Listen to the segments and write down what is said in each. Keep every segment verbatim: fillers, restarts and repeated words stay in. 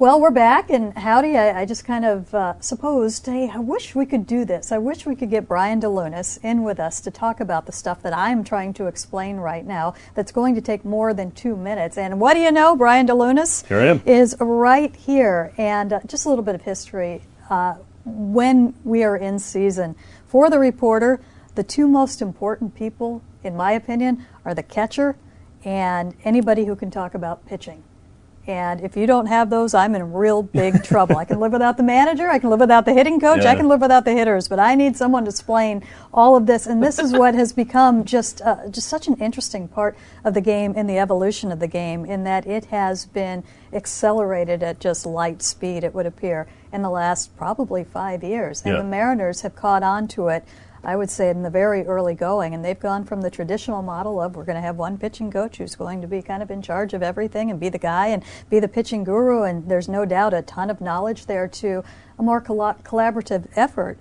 Well, we're back, and howdy, I, I just kind of uh, supposed, hey, I wish we could do this. I wish we could get Brian DeLunas in with us to talk about the stuff that I'm trying to explain right now that's going to take more than two minutes. And what do you know, Brian DeLunas here I am. Is right here. And uh, just a little bit of history. Uh, when we are in season, for the reporter, the two most important people, in my opinion, are the catcher and anybody who can talk about pitching. And if you don't have those, I'm in real big trouble. I can live without the manager. I can live without the hitting coach. Yeah. I can live without the hitters. But I need someone to explain all of this. And this is what has become just uh, just such an interesting part of the game and the evolution of the game, in that it has been accelerated at just light speed, it would appear, in the last probably five years. And yeah. the Mariners have caught on to it, I would say, in the very early going, and they've gone from the traditional model of we're going to have one pitching coach who's going to be kind of in charge of everything and be the guy and be the pitching guru, and there's no doubt a ton of knowledge there, to a more coll- collaborative effort,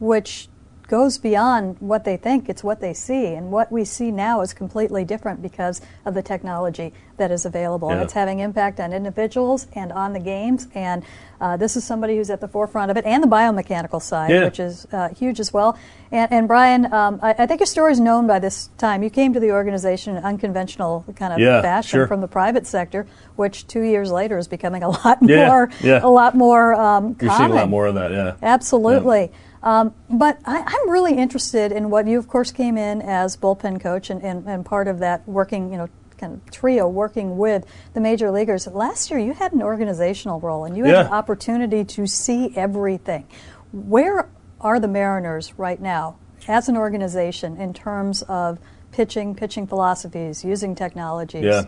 which goes beyond what they think. It's what they see, and what we see now is completely different because of the technology that is available. Yeah. It's having impact on individuals and on the games, and uh, this is somebody who's at the forefront of it, and the biomechanical side, yeah. which is uh, huge as well. And, and Brian, um, I, I think your story is known by this time. You came to the organization in unconventional kind of yeah, fashion sure. from the private sector, which two years later is becoming a lot yeah, more, yeah. a lot more um, common. You're seeing a lot more of that, yeah. Absolutely. Yeah. Um, but I, I'm really interested in what you, of course, came in as bullpen coach and, and, and part of that working, you know, kind of trio working with the major leaguers. Last year, you had an organizational role, and you had yeah. an opportunity to see everything. Where are the Mariners right now as an organization in terms of pitching, pitching philosophies, using technologies? Yeah.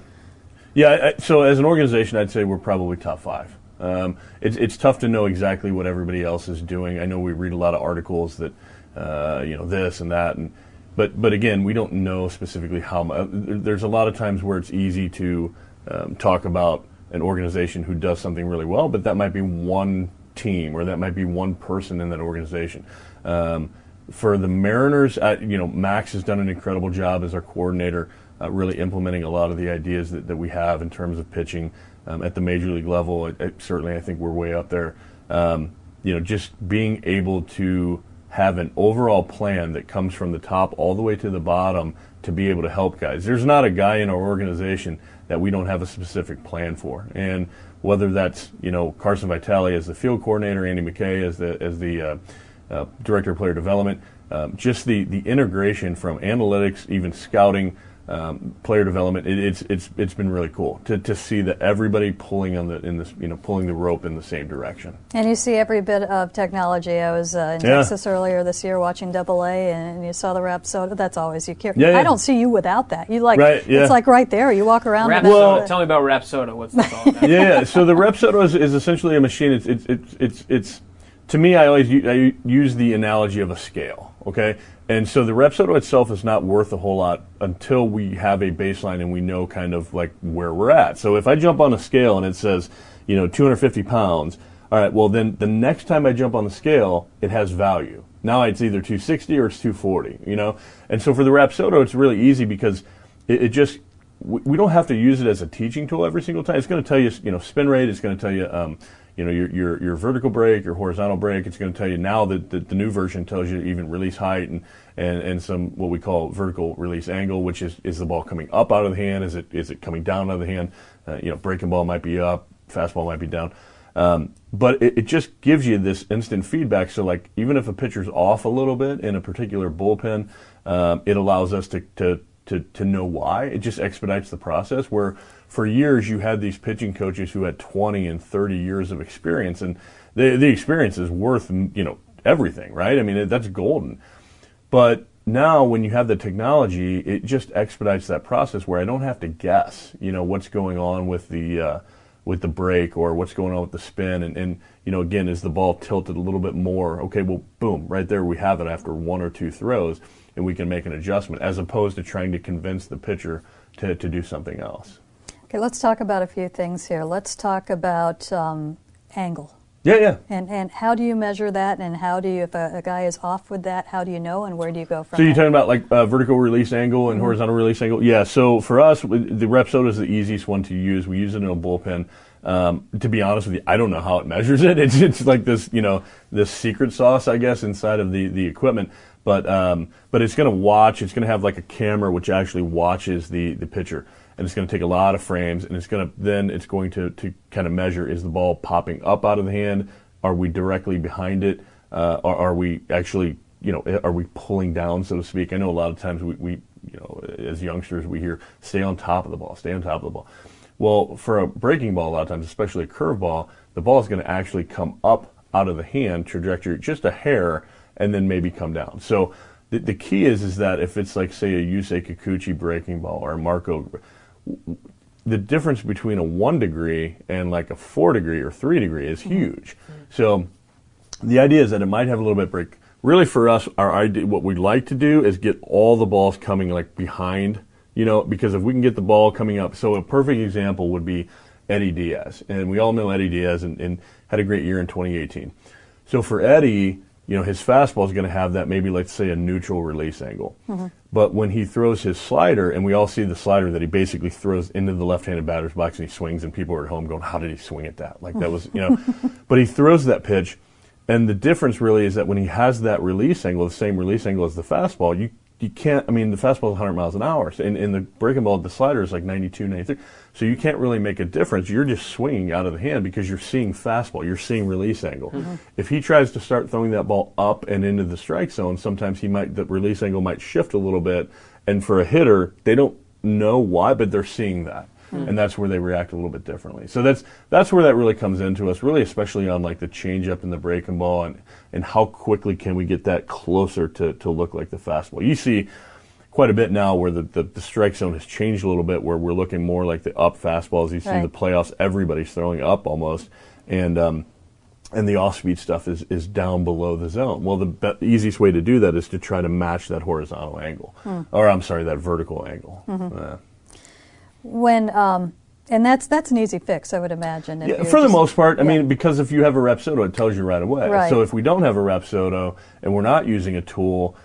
Yeah, I, so as an organization, I'd say we're probably top five. Um, it's it's tough to know exactly what everybody else is doing. I know we read a lot of articles that uh, you know this and that, and but but again, we don't know specifically how much. There's a lot of times where it's easy to um, talk about an organization who does something really well, but that might be one team or that might be one person in that organization. Um, for the Mariners, I, you know, Max has done an incredible job as our coordinator, uh, really implementing a lot of the ideas that, that we have in terms of pitching. Um, at the major league level, it, it, certainly I think we're way up there. Um, you know, just being able to have an overall plan that comes from the top all the way to the bottom to be able to help guys. There's not a guy in our organization that we don't have a specific plan for. And whether that's, you know, Carson Vitale as the field coordinator, Andy McKay as the as the uh, uh, director of player development, um, just the, the integration from analytics, even scouting, Um, player development, it, it's it's it's been really cool to, to see that everybody pulling on the in this you know pulling the rope in the same direction. And you see every bit of technology. I was uh, in yeah. Texas earlier this year watching Double A, and you saw the Rapsodo. That's always you care. Yeah, yeah. I don't see you without that. You like right, yeah. it's like right there. You walk around. Rap- well, tell me about Rapsodo. What's this all about? yeah, so the Rapsodo is, is essentially a machine. It's it's it's it's, it's to me, I always u- I use the analogy of a scale. Okay. And so the Rapsodo itself is not worth a whole lot until we have a baseline and we know kind of like where we're at. So if I jump on a scale and it says, you know, two hundred fifty pounds, all right, well then the next time I jump on the scale, it has value. Now it's either two sixty or it's two forty, you know? And so for the Rapsodo, it's really easy because it, it just, we don't have to use it as a teaching tool every single time. It's going to tell you, you know, spin rate. It's going to tell you, um, you know, your, your your vertical break, your horizontal break. It's going to tell you now that the, the new version tells you even release height and, and, and some what we call vertical release angle, which is, is the ball coming up out of the hand? Is it is it coming down out of the hand? Uh, you know, breaking ball might be up, fastball might be down. Um, but it, it just gives you this instant feedback. So, like, even if a pitcher's off a little bit in a particular bullpen, um, it allows us to, to, to, to know why. It just expedites the process where for years, you had these pitching coaches who had twenty and thirty years of experience, and the the experience is worth, you know, everything, right? I mean, that's golden. But now when you have the technology, it just expedites that process where I don't have to guess, you know, what's going on with the uh, with the break or what's going on with the spin. And, and, you know, again, is the ball tilted a little bit more? Okay, well, boom, right there we have it after one or two throws, and we can make an adjustment as opposed to trying to convince the pitcher to, to do something else. Okay, let's talk about a few things here. Let's talk about um, angle. Yeah, yeah. And and how do you measure that? And how do you, if a, a guy is off with that, how do you know? And where do you go from? So you're talking about like uh, vertical release angle and mm-hmm. horizontal release angle. Yeah. So for us, the Rapsodo is the easiest one to use. We use it in a bullpen. Um, to be honest with you, I don't know how it measures it. It's, it's like this, you know, this secret sauce, I guess, inside of the, the equipment. But um, but it's going to watch. It's going to have like a camera which actually watches the, the pitcher, and it's going to take a lot of frames. And it's going to then it's going to, to kind of measure: is the ball popping up out of the hand? Are we directly behind it? Uh, are, are we actually, you know, are we pulling down, so to speak? I know a lot of times we, we you know, as youngsters we hear, stay on top of the ball, stay on top of the ball. Well, for a breaking ball, a lot of times, especially a curveball, the ball is going to actually come up out of the hand trajectory just a hair, and then maybe come down. So the, the key is is that if it's like, say, a Yusei Kikuchi breaking ball or a Marco, the difference between a one degree and like a four degree or three degree is huge. Mm-hmm. So the idea is that it might have a little bit break. Really, for us, our idea, what we'd like to do is get all the balls coming like behind. You know, because if we can get the ball coming up, so a perfect example would be Eddie Diaz. And we all know Eddie Diaz and, and had a great year in twenty eighteen. So for Eddie, you know, his fastball is going to have that maybe, let's say, a neutral release angle. Mm-hmm. But when he throws his slider, and we all see the slider that he basically throws into the left-handed batter's box and he swings, and people are at home going, how did he swing at that? Like that was, you know. But he throws that pitch, and the difference really is that when he has that release angle, the same release angle as the fastball, you You can't, I mean, the fastball is one hundred miles an hour, and, and the breaking ball, the slider is like ninety-two, ninety-three. So you can't really make a difference. You're just swinging out of the hand because you're seeing fastball. You're seeing release angle. Mm-hmm. If he tries to start throwing that ball up and into the strike zone, sometimes he might, the release angle might shift a little bit. And for a hitter, they don't know why, but they're seeing that. Mm-hmm. And that's where they react a little bit differently. So that's that's where that really comes into us, really, especially on like the changeup and the breaking ball, and, and how quickly can we get that closer to, to look like the fastball. You see quite a bit now where the, the, the strike zone has changed a little bit, where we're looking more like the up fastballs. You see right. in the playoffs, everybody's throwing up almost, and um, and the off-speed stuff is, is down below the zone. Well, the be- easiest way to do that is to try to match that horizontal angle, mm. or I'm sorry, that vertical angle. Mm-hmm. Uh, When um, and that's that's an easy fix, I would imagine. Yeah, for the most part, I yeah. mean, because if you have a Rapsodo, it tells you right away. Right. So if we don't have a Rapsodo and we're not using a tool,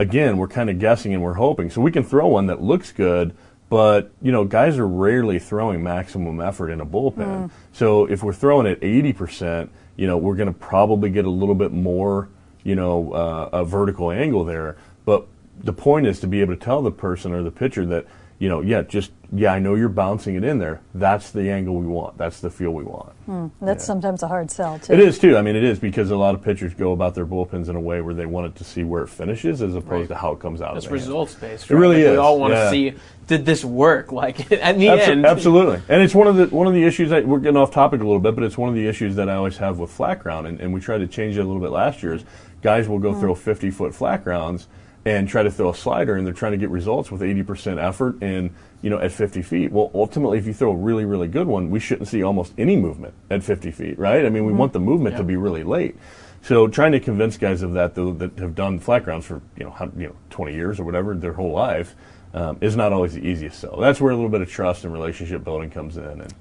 again, we're kind of guessing and we're hoping. So we can throw one that looks good, but you know, guys are rarely throwing maximum effort in a bullpen. Mm. So if we're throwing at eighty percent, you know, we're going to probably get a little bit more, you know, uh, a vertical angle there. But the point is to be able to tell the person or the pitcher that, you know, yeah, just, yeah, I know you're bouncing it in there. That's the angle we want. That's the feel we want. Mm, that's yeah. sometimes a hard sell, too. It is, too. I mean, it is, because a lot of pitchers go about their bullpens in a way where they want it to see where it finishes as opposed right. to how it comes out. It's results-based. Right? It really like is. We all want to yeah. see, did this work? Like, at the Absol- end. Absolutely. And it's one of the one of the issues, that we're getting off topic a little bit, but it's one of the issues that I always have with flat ground, and, and we tried to change it a little bit last year, is guys will go mm. throw fifty-foot flat grounds and try to throw a slider, and they're trying to get results with eighty percent effort and, you know, at fifty feet. Well, ultimately, if you throw a really, really good one, we shouldn't see almost any movement at fifty feet, right? I mean, we mm-hmm. want the movement yeah. to be really late. So trying to convince guys of that, though, that have done flat grounds for, you know, you know twenty years or whatever, their whole life, um, is not always the easiest sell. That's where a little bit of trust and relationship building comes in. And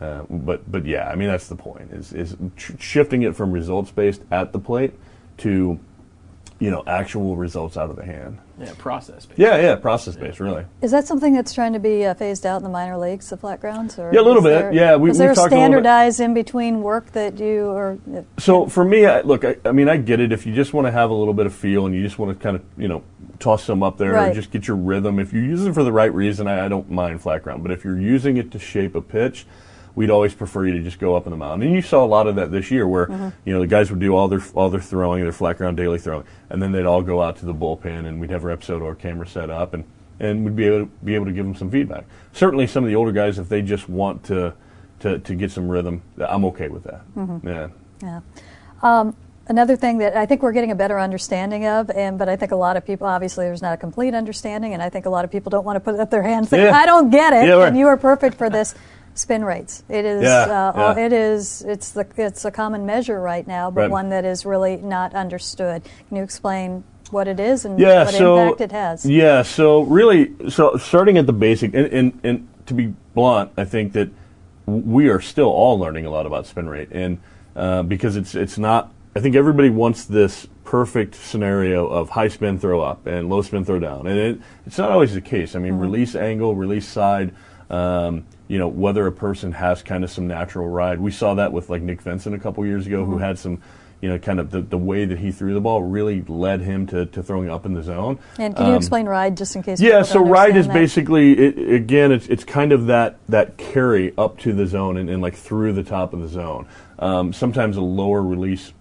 uh, but, but yeah, I mean, that's the point, is, is tr- shifting it from results-based at the plate to, you know, actual results out of the hand. Yeah, process-based. Yeah, yeah, process-based, yeah. really. Is that something that's trying to be uh, phased out in the minor leagues, the flat grounds? Or yeah, a little bit. There, yeah, we, is there we've a standardized a in-between work that you or? Uh, so for me, I, look, I, I mean, I get it. If you just want to have a little bit of feel and you just want to kind of, you know, toss some up there right. or just get your rhythm. If you use it for the right reason, I, I don't mind flat ground. But if you're using it to shape a pitch, we'd always prefer you to just go up in the mound. And you saw a lot of that this year where, mm-hmm. you know, the guys would do all their all their throwing, their flat ground daily throwing, and then they'd all go out to the bullpen, and we'd have our episode or camera set up, and, and we'd be able, to, be able to give them some feedback. Certainly some of the older guys, if they just want to to, to get some rhythm, I'm okay with that. Mm-hmm. Yeah. Yeah. Um, another thing that I think we're getting a better understanding of, and but I think a lot of people, obviously there's not a complete understanding, and I think a lot of people don't want to put up their hands and yeah. I don't get it, yeah, right. and you are perfect for this. Spin rates. It is. Yeah, uh, yeah. All, it is. It's the. It's a common measure right now, but right. one that is really not understood. Can you explain what it is and yeah, what so, impact it has? Yeah. So really, so starting at the basic, and, and and to be blunt, I think that we are still all learning a lot about spin rate, and uh, because it's it's not. I think everybody wants this perfect scenario of high spin throw up and low spin throw down, and it it's not always the case. I mean, mm-hmm. release angle, release side. um, you know, whether a person has kind of some natural ride. We saw that with like Nick Vincent a couple years ago, mm-hmm. who had some, you know, kind of the, the way that he threw the ball really led him to, to throwing up in the zone. And can you um, explain ride just in case? Yeah, so ride is that. basically, it, again, it's it's kind of that, that carry up to the zone and, and like through the top of the zone. Um, sometimes a lower release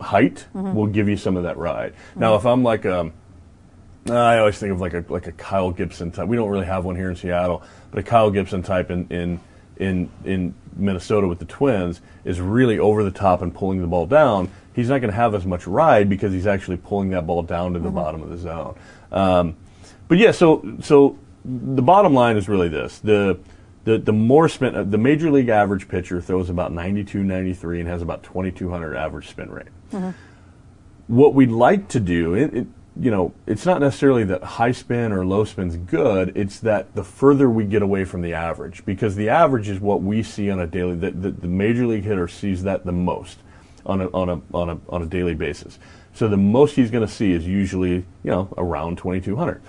height mm-hmm. will give you some of that ride. Mm-hmm. Now, if I'm like a, I always think of like a like a Kyle Gibson type. We don't really have one here in Seattle, but a Kyle Gibson type in in in, in Minnesota with the Twins is really over the top and pulling the ball down. He's not going to have as much ride because he's actually pulling that ball down to the mm-hmm. bottom of the zone. Um, but yeah, so so the bottom line is really this: the the the more spin, the major league average pitcher throws about ninety-two, ninety-three, and has about twenty-two hundred average spin rate. Mm-hmm. What we'd like to do, it, it, you know, it's not necessarily that high spin or low spin's good. It's that the further we get away from the average, because the average is what we see on a daily. The, the, the major league hitter sees that the most on a on a on a on a daily basis. So the most he's going to see is usually, you know, around twenty-two hundred.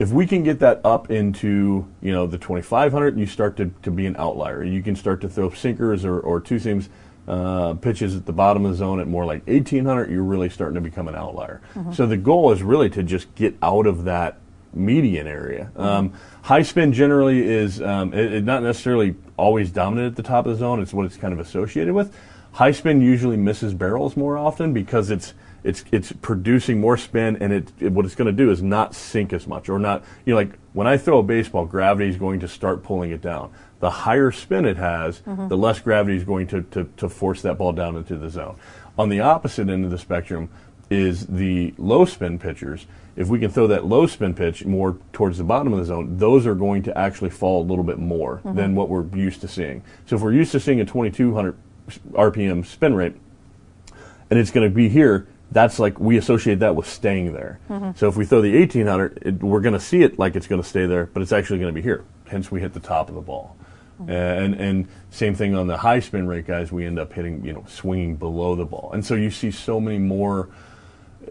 If we can get that up into, you know, the twenty-five hundred, you start to, to be an outlier. You can start to throw sinkers or, or two seams uh, pitches at the bottom of the zone at more like eighteen hundred. You're really starting to become an outlier. Mm-hmm. So the goal is really to just get out of that median area. Mm-hmm. Um, high spin generally is um, it, it not necessarily always dominant at the top of the zone. It's what it's kind of associated with. High spin usually misses barrels more often because it's It's it's producing more spin, and it, it what it's going to do is not sink as much, or not, you know, like when I throw a baseball, gravity is going to start pulling it down. The higher spin it has, mm-hmm. the less gravity is going to, to, to force that ball down into the zone. On the opposite end of the spectrum is the low spin pitchers. If we can throw that low spin pitch more towards the bottom of the zone, those are going to actually fall a little bit more mm-hmm. than what we're used to seeing. So if we're used to seeing a twenty-two hundred R P M spin rate, and it's going to be here, that's like we associate that with staying there. Mm-hmm. So if we throw the eighteen hundred, it, we're going to see it like it's going to stay there, but it's actually going to be here. Hence, we hit the top of the ball. Mm-hmm. And and same thing on the high spin rate guys. We end up hitting, you know, swinging below the ball. And so you see so many more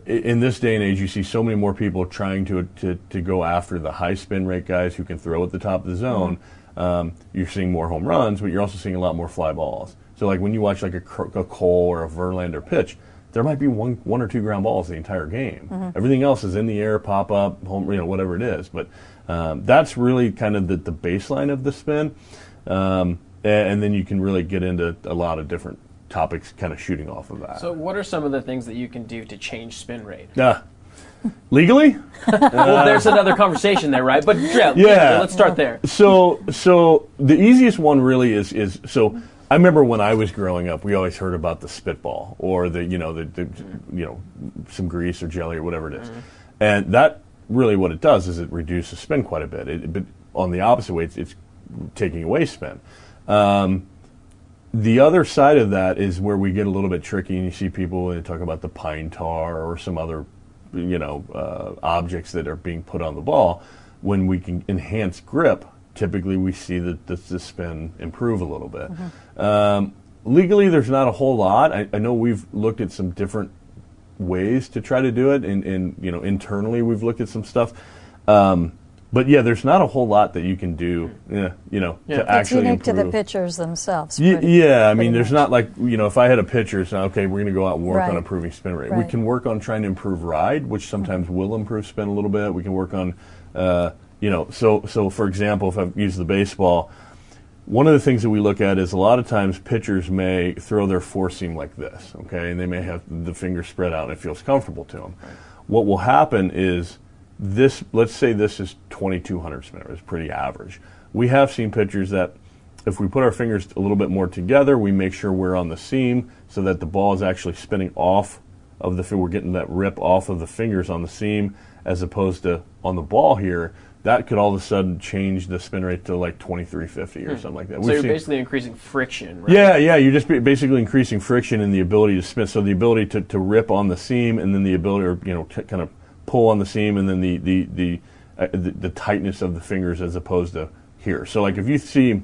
in this day and age. You see so many more people trying to to, to go after the high spin rate guys who can throw at the top of the zone. Mm-hmm. Um, you're seeing more home runs, but you're also seeing a lot more fly balls. So like when you watch like a, a Cole or a Verlander pitch, there might be one, one or two ground balls the entire game. Mm-hmm. Everything else is in the air, pop up, home, you know, whatever it is. But um, that's really kind of the, the baseline of the spin, um, and, and then you can really get into a lot of different topics, kind of shooting off of that. So, what are some of the things that you can do to change spin rate? Uh, legally? uh, well, there's another conversation there, right? But yeah, yeah. let's start there. So, so the easiest one really is is so. I remember when I was growing up, we always heard about the spitball or the, you know, the, the mm-hmm. you know, some grease or jelly or whatever it is, mm-hmm. and that really what it does is it reduces spin quite a bit. It, but on the opposite way, it's, it's taking away spin. Um, the other side of that is where we get a little bit tricky, and you see people and talk about the pine tar or some other, you know, uh, objects that are being put on the ball. When we can enhance grip, typically we see that the, the spin improve a little bit. Mm-hmm. Um, legally, there's not a whole lot. I, I know we've looked at some different ways to try to do it, and, and you know, internally we've looked at some stuff. Um, but yeah, there's not a whole lot that you can do, yeah, you know, yeah. to it's actually improve. It's unique to the pitchers themselves. Y- pretty, yeah, I mean, much. There's not like, you know, if I had a pitcher, it's not, okay, we're going to go out and work right. on improving spin rate. Right. We can work on trying to improve ride, which sometimes mm-hmm. will improve spin a little bit. We can work on... Uh, You know, so so for example, if I use the baseball, one of the things that we look at is a lot of times pitchers may throw their four-seam like this, okay, and they may have the fingers spread out and it feels comfortable to them. Right. What will happen is this, let's say this is twenty-two hundred spin rate, it's pretty average. We have seen pitchers that if we put our fingers a little bit more together, we make sure we're on the seam so that the ball is actually spinning off of the finger, we're getting that rip off of the fingers on the seam as opposed to on the ball here. That could all of a sudden change the spin rate to like twenty-three fifty or hmm. something like that. We've so you're basically increasing friction, right? Yeah, yeah. You're just basically increasing friction and the ability to spin. So the ability to, to rip on the seam and then the ability, or, you know, to kind of pull on the seam and then the the the, uh, the the tightness of the fingers as opposed to here. So like if you see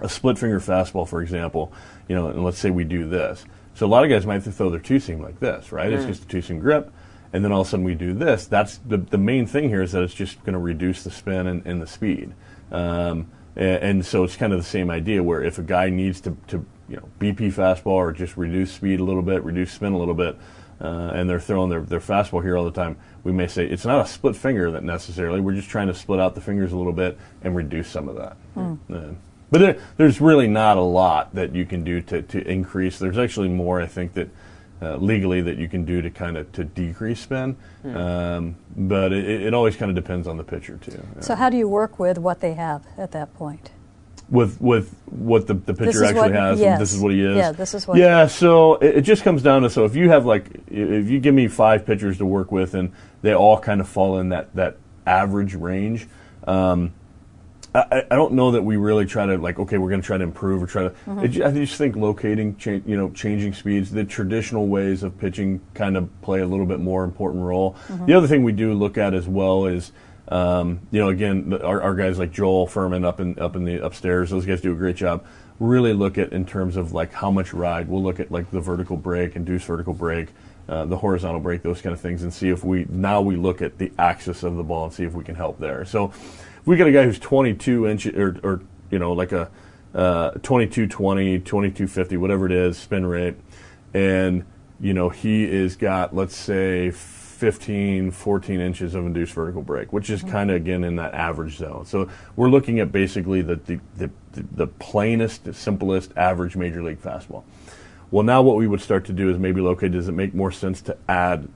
a split finger fastball, for example, you know, and let's say we do this. So a lot of guys might have to throw their two seam like this, right? Hmm. It's just a two seam grip. And then all of a sudden we do this. That's the the main thing here is that it's just going to reduce the spin and, and the speed. Um, And, and so it's kind of the same idea where if a guy needs to, to you know, B P fastball or just reduce speed a little bit, reduce spin a little bit, uh, and they're throwing their, their fastball here all the time, we may say it's not a split finger that necessarily. We're just trying to split out the fingers a little bit and reduce some of that. Mm. Uh, but there, there's really not a lot that you can do to, to increase. There's actually more, I think, that uh, legally that you can do to kind of to decrease spin. Mm. Um, but it, it always kind of depends on the pitcher, too. So uh, how do you work with what they have at that point? With with what the, the pitcher actually what, has, yes. and this is what he is. Yeah, this is what. Yeah, so it, it just comes down to so if you have like if you give me five pitchers to work with and they all kind of fall in that, that average range, um, I, I don't know that we really try to like okay we're going to try to improve or try to. Mm-hmm. it, I just think locating cha- you know changing speeds, the traditional ways of pitching kind of play a little bit more important role. Mm-hmm. The other thing we do look at as well is. Um, you know, again, our, our guys like Joel Fuhrman up in up in the upstairs, those guys do a great job. Really look at in terms of like how much ride. We'll look at like the vertical break, induced vertical break, uh, the horizontal break, those kind of things, and see if we now we look at the axis of the ball and see if we can help there. So, if we got a guy who's twenty-two inches or, or you know like a uh, twenty-two twenty, twenty-two fifty, whatever it is, spin rate, and you know he is got let's say. fifteen, fourteen inches of induced vertical break, which is kind of, again, in that average zone. So we're looking at basically the, the, the, the plainest, the simplest average major league fastball. Well, now what we would start to do is maybe locate, does it make more sense to add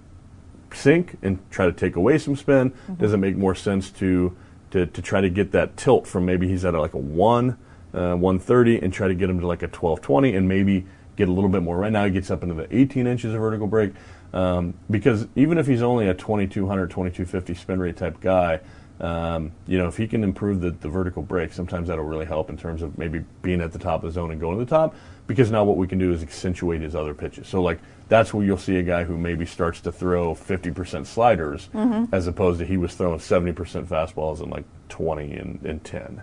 sink and try to take away some spin? Mm-hmm. Does it make more sense to, to, to try to get that tilt from maybe he's at a, like a one, uh, one thirty and try to get him to like a twelve twenty and maybe get a little bit more. Right now he gets up into the eighteen inches of vertical break. Um, because even if he's only a twenty-two hundred, twenty-two fifty spin rate type guy, um, you know, if he can improve the, the vertical break, sometimes that'll really help in terms of maybe being at the top of the zone and going to the top, because now what we can do is accentuate his other pitches. So, like, that's where you'll see a guy who maybe starts to throw fifty percent sliders mm-hmm. as opposed to he was throwing seventy percent fastballs and, like, twenty and ten.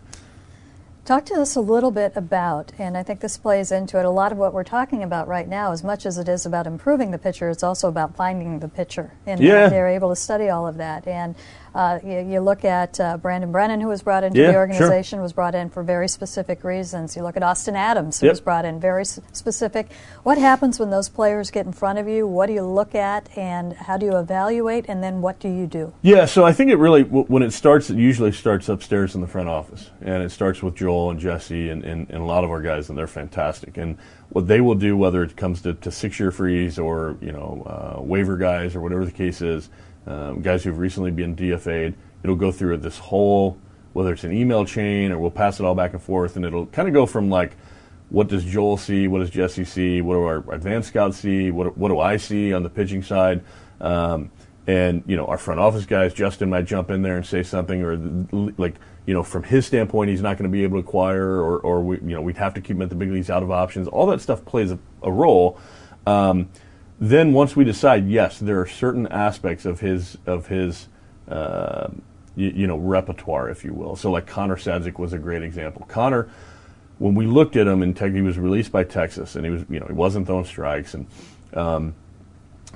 Talk to us a little bit about, and I think this plays into it, a lot of what we're talking about right now, as much as it is about improving the pitcher, it's also about finding the pitcher. And yeah. they're able to study all of that. And uh, you, you look at uh, Brandon Brennan, who was brought into yeah, the organization, sure. was brought in for very specific reasons. You look at Austin Adams, who yep. was brought in very s- specific. What happens when those players get in front of you? What do you look at, and how do you evaluate, and then what do you do? Yeah, so I think it really, w- when it starts, it usually starts upstairs in the front office. And it starts with George and Jesse and, and, and a lot of our guys, and they're fantastic. And what they will do, whether it comes to, to six-year frees or you know uh, waiver guys or whatever the case is, um, guys who've recently been D F A'd, it'll go through this whole, whether it's an email chain or we'll pass it all back and forth, and it'll kind of go from like, what does Joel see? What does Jesse see? What do our advanced scouts see? What, what do I see on the pitching side? Um, and, you know, our front office guys, Justin might jump in there and say something or the, like, you know, from his standpoint, he's not going to be able to acquire, or, or we, you know, we'd have to keep him at the big leagues out of options. All that stuff plays a, a role. Um, then once we decide, yes, there are certain aspects of his of his, uh, you, you know, repertoire, if you will. So like Connor Sadzeck was a great example. Connor, when we looked at him, in tech, he was released by Texas, and he was, you know, he wasn't throwing strikes, and um,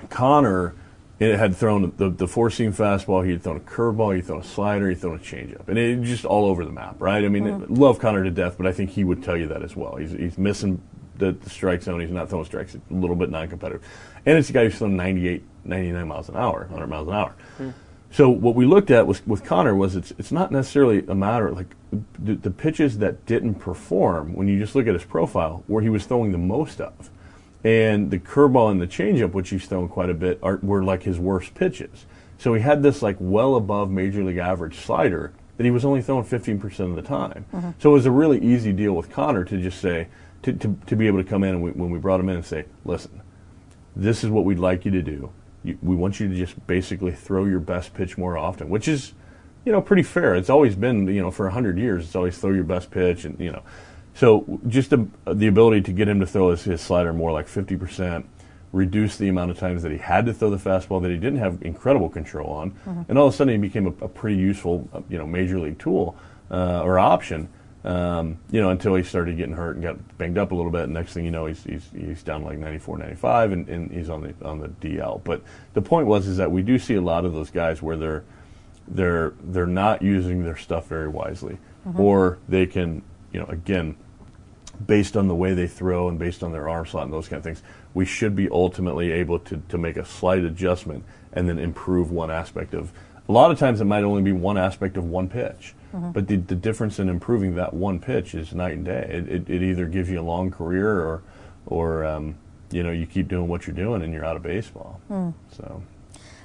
Connor. It had thrown the, the four-seam fastball, he had thrown a curveball, he had thrown a slider, he had thrown a changeup. And it just all over the map, right? I mean, mm-hmm. love Connor to death, but I think he would tell you that as well. He's he's missing the, the strike zone, he's not throwing strikes, a little bit non-competitive. And it's a guy who's throwing ninety-eight, ninety-nine miles an hour, one hundred miles an hour. Mm-hmm. So what we looked at was, with Connor was it's it's not necessarily a matter of, like, the, the pitches that didn't perform, when you just look at his profile, where he was throwing the most of. And the curveball and the changeup, which he's thrown quite a bit, are, were like his worst pitches. So he had this like well above major league average slider that he was only throwing fifteen percent of the time. Mm-hmm. So it was a really easy deal with Connor to just say, to, to, to be able to come in and we, when we brought him in and say, listen, this is what we'd like you to do. You, we want you to just basically throw your best pitch more often, which is, you know, pretty fair. It's always been, you know, for one hundred years, it's always throw your best pitch and, you know. So just the, the ability to get him to throw his, his slider more like fifty percent, reduce the amount of times that he had to throw the fastball that he didn't have incredible control on, mm-hmm. and all of a sudden he became a, a pretty useful, you know, major league tool uh, or option, um, you know, until he started getting hurt and got banged up a little bit. And next thing you know, he's he's, he's down like ninety-four, ninety-five, and, and he's on the on the D L. But the point was is that we do see a lot of those guys where they're they're they're not using their stuff very wisely. mm-hmm. or they can, you know, again, based on the way they throw and based on their arm slot and those kind of things, we should be ultimately able to, to make a slight adjustment and then improve one aspect of. A lot of times it might only be one aspect of one pitch, mm-hmm. but the, the difference in improving that one pitch is night and day. It, it, it either gives you a long career or, or um, you know, you keep doing what you're doing and you're out of baseball. Mm. So.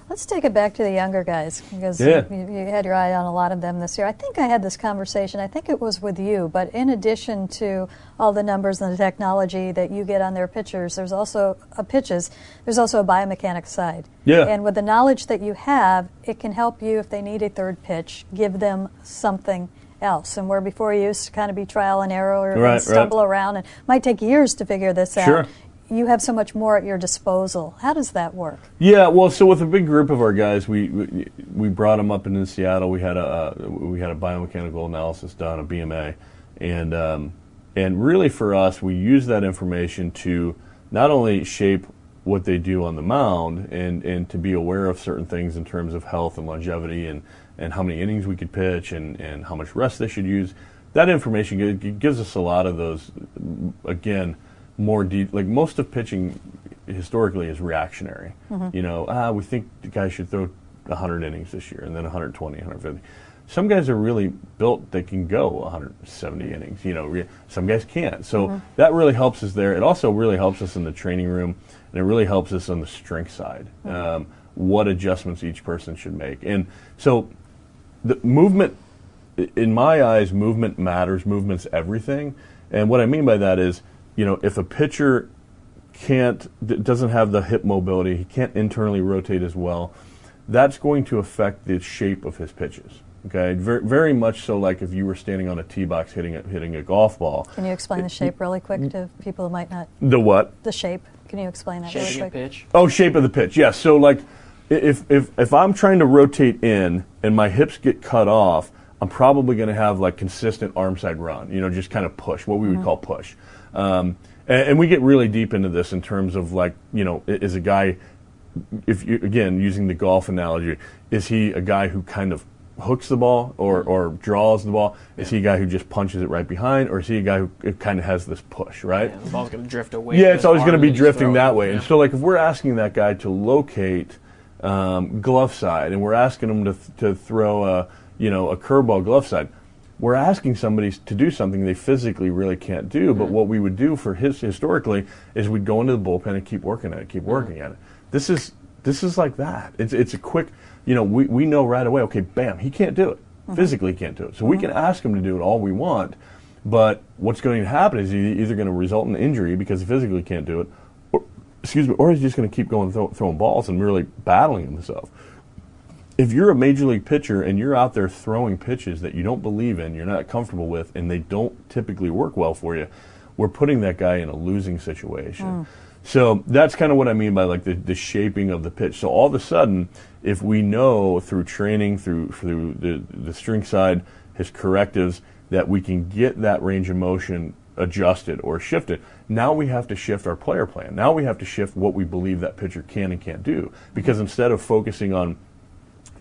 Let's take it back to the younger guys, because yeah. you, you had your eye on a lot of them this year. I think I had this conversation, I think it was with you, but in addition to all the numbers and the technology that you get on their pitchers, there's also a pitches, there's also a biomechanics side. Yeah. And with the knowledge that you have, it can help you if they need a third pitch, give them something else. And where before you used to kind of be trial and error or right, stumble right. around, and it might take years to figure this sure. out. You have so much more at your disposal. How does that work? Yeah, well, so with a big group of our guys, we we, we brought them up into Seattle. We had a uh, we had a biomechanical analysis done, a B M A, and um, and really for us, we use that information to not only shape what they do on the mound and, and to be aware of certain things in terms of health and longevity and, and how many innings we could pitch and, and how much rest they should use. That information gives us a lot of those, again, more deep, like most of pitching historically is reactionary. Mm-hmm. You know, ah, we think the guy should throw one hundred innings this year and then one hundred twenty, one hundred fifty. Some guys are really built that can go one hundred seventy innings. You know, re- some guys can't. So mm-hmm. that really helps us there. It also really helps us in the training room, and it really helps us on the strength side, mm-hmm. um, what adjustments each person should make. And so the movement, in my eyes, movement matters. Movement's everything. And what I mean by that is, you know, if a pitcher can't, doesn't have the hip mobility, he can't internally rotate as well, that's going to affect the shape of his pitches. Okay, very, very much so. Like if you were standing on a tee box hitting a, hitting a golf ball. Can you explain it, the shape really quick to people who might not? The what? The shape. Can you explain that? Shape really quick? Of the pitch. Oh, shape of the pitch. Yeah. So like, if if if I'm trying to rotate in and my hips get cut off, I'm probably going to have like consistent arm side run. You know, just kind of push, what we would mm-hmm. call push. Um, and, and we get really deep into this in terms of like, you know, is a guy, if you, again, using the golf analogy, is he a guy who kind of hooks the ball or, or draws the ball? Is he a guy who just punches it right behind, or is he a guy who kind of has this push, right? Yeah, the ball's going to drift away. Yeah, it's always going to be drifting that way. Yeah. And so like if we're asking that guy to locate um, glove side, and we're asking him to th- to throw a, you know, a curveball glove side, we're asking somebody to do something they physically really can't do, but what we would do for his historically is we'd go into the bullpen and keep working at it, keep working at it. This is this is like that. It's it's a quick, you know, we, we know right away, okay, bam, he can't do it. Mm-hmm. Physically can't do it. So mm-hmm. we can ask him to do it all we want, but what's going to happen is he's either going to result in injury because he physically can't do it, or, excuse me, or he's just going to keep going throw, throwing balls and really battling himself. If you're a major league pitcher and you're out there throwing pitches that you don't believe in, you're not comfortable with, and they don't typically work well for you, we're putting that guy in a losing situation. Mm. So that's kind of what I mean by like the, the shaping of the pitch. So all of a sudden, if we know through training, through through the, the strength side, his correctives, that we can get that range of motion adjusted or shifted, now we have to shift our player plan. Now we have to shift what we believe that pitcher can and can't do. Because instead of focusing on,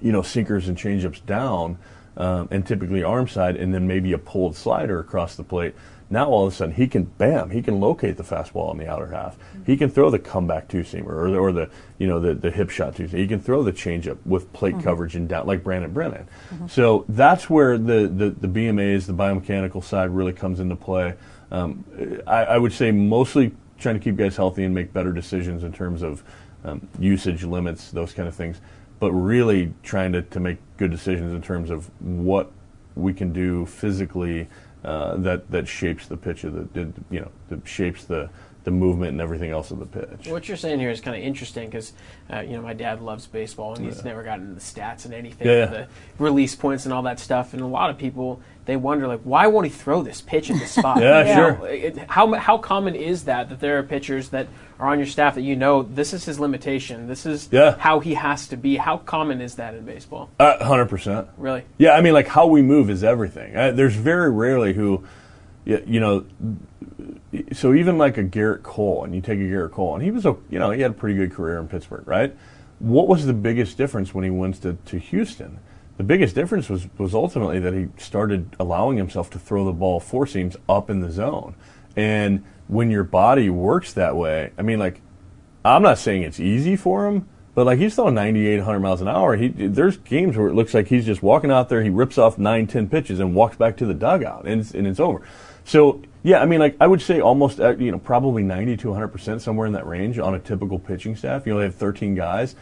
you know, sinkers and changeups down, um, and typically arm side, and then maybe a pulled slider across the plate. Now all of a sudden he can, bam, he can locate the fastball on the outer half. Mm-hmm. He can throw the comeback two-seamer or the, or the you know, the, the hip shot two-seamer. He can throw the changeup with plate mm-hmm. coverage and down, like Brandon Brennan. Mm-hmm. So that's where the, the, the B M As, the biomechanical side, really comes into play. Um, I, I would say mostly trying to keep guys healthy and make better decisions in terms of um, usage limits, those kind of things. But really trying to, to make good decisions in terms of what we can do physically uh, that that shapes the pitch of the, the you know that shapes the, the movement and everything else of the pitch. What you're saying here is kind of interesting because uh, you know my dad loves baseball and yeah. he's never gotten the stats and anything, yeah. the release points and all that stuff. And a lot of people they wonder like, why won't he throw this pitch in this spot? yeah, yeah, sure. It, how how common is that that there are pitchers that are on your staff that you know this is his limitation, this is yeah. how he has to be? How common is that in baseball? Uh, one hundred percent. Really? Yeah, I mean, like how we move is everything. Uh, there's very rarely who, you know, so even like a Garrett Cole, and you take a Garrett Cole, and he was, a you know, he had a pretty good career in Pittsburgh, right? What was the biggest difference when he went to, to Houston? The biggest difference was, was ultimately that he started allowing himself to throw the ball four seams up in the zone. And when your body works that way, I mean, like, I'm not saying it's easy for him, but, like, he's throwing ninety-eight, one hundred miles an hour. He, there's games where it looks like he's just walking out there, he rips off nine, ten pitches and walks back to the dugout, and it's, and it's over. So, yeah, I mean, like, I would say almost, you know, probably ninety to one hundred percent, somewhere in that range on a typical pitching staff. You know, they have thirteen guys.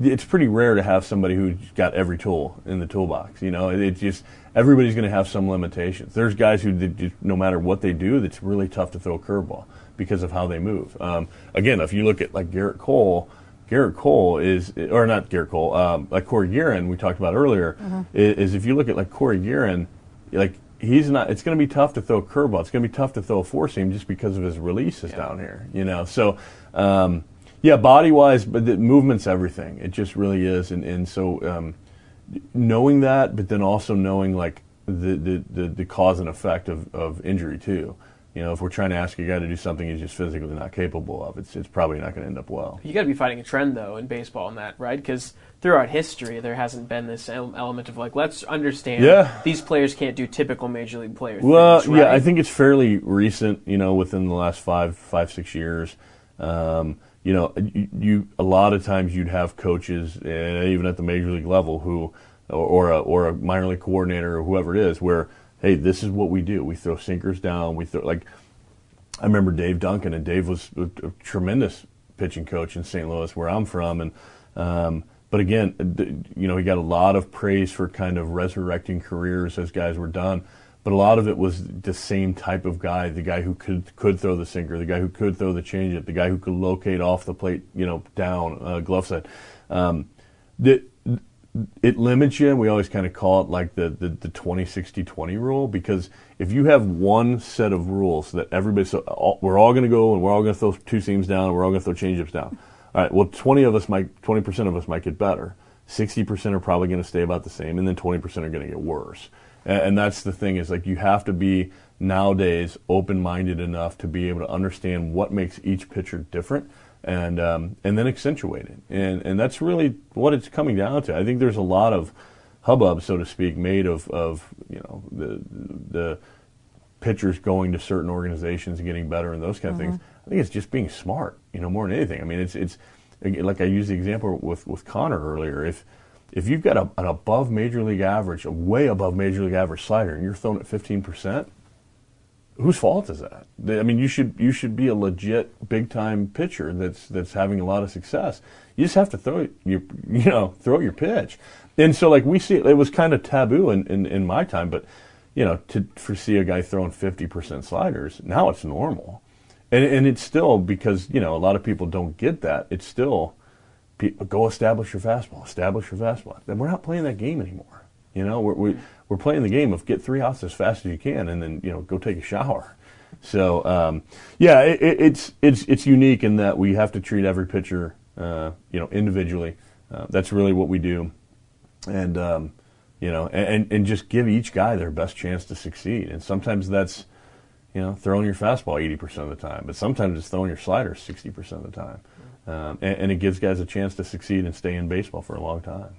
It's pretty rare to have somebody who's got every tool in the toolbox. You know, it's just everybody's going to have some limitations. There's guys who, just, no matter what they do, it's really tough to throw a curveball because of how they move. Um, again, if you look at like Garrett Cole, Garrett Cole is, or not Garrett Cole, um, like Corey Gearrin we talked about earlier, uh-huh. is, is if you look at like Corey Gearrin, like he's not. It's going to be tough to throw a curveball. It's going to be tough to throw a four seam just because of his releases yeah. down here. You know, so. Um, Yeah, body-wise, but the movement's everything. It just really is. And, and so um, knowing that, but then also knowing, like, the, the, the, the cause and effect of, of injury, too. You know, if we're trying to ask a guy to do something he's just physically not capable of, it's it's probably not going to end up well. You got to be fighting a trend, though, in baseball in that, right? Because throughout history, there hasn't been this element of, like, let's understand yeah. these players can't do typical major league players. Well, things, right? yeah, I think it's fairly recent, you know, within the last five, five, six years. Um You know, you, you a lot of times you'd have coaches, uh, even at the major league level, who, or, or a or a minor league coordinator or whoever it is, where hey, this is what we do. We throw sinkers down. We throw like, I remember Dave Duncan, and Dave was a, a tremendous pitching coach in Saint Louis, where I'm from, and um, but again, you know, he got a lot of praise for kind of resurrecting careers as guys were done. But a lot of it was the same type of guy, the guy who could could throw the sinker, the guy who could throw the changeup, the guy who could locate off the plate, you know, down, uh, glove side. Um, the, it limits you, and we always kind of call it like the, the, the twenty, sixty, twenty rule, because if you have one set of rules that everybody, so all, we're all going to go and we're all going to throw two seams down and we're all going to throw changeups down. All right, well, twenty of us might, twenty percent of us might get better. sixty percent are probably going to stay about the same, and then twenty percent are going to get worse. And that's the thing is, like, you have to be nowadays open-minded enough to be able to understand what makes each pitcher different and um, and then accentuate it. And and that's really what it's coming down to. I think there's a lot of hubbub, so to speak, made of, of you know, the the pitchers going to certain organizations and getting better and those kind mm-hmm. of things. I think it's just being smart, you know, more than anything. I mean, it's, it's like I used the example with, with Connor earlier. If If you've got a, an above major league average, a way above major league average slider, and you're throwing at fifteen percent, whose fault is that? I mean, you should you should be a legit big time pitcher that's that's having a lot of success. You just have to throw your you know throw your pitch, and so like we see it was kind of taboo in, in, in my time, but you know to foresee a guy throwing fifty percent sliders now it's normal, and and it's still because you know a lot of people don't get that it's still. Go establish your fastball. Establish your fastball. Then we're not playing that game anymore. You know, we're we, we're playing the game of get three outs as fast as you can, and then you know go take a shower. So um, yeah, it, it's it's it's unique in that we have to treat every pitcher uh, you know individually. Uh, that's really what we do, and um, you know, and and just give each guy their best chance to succeed. And sometimes that's you know throwing your fastball eighty percent of the time, but sometimes it's throwing your slider sixty percent of the time. Um, and, and it gives guys a chance to succeed and stay in baseball for a long time.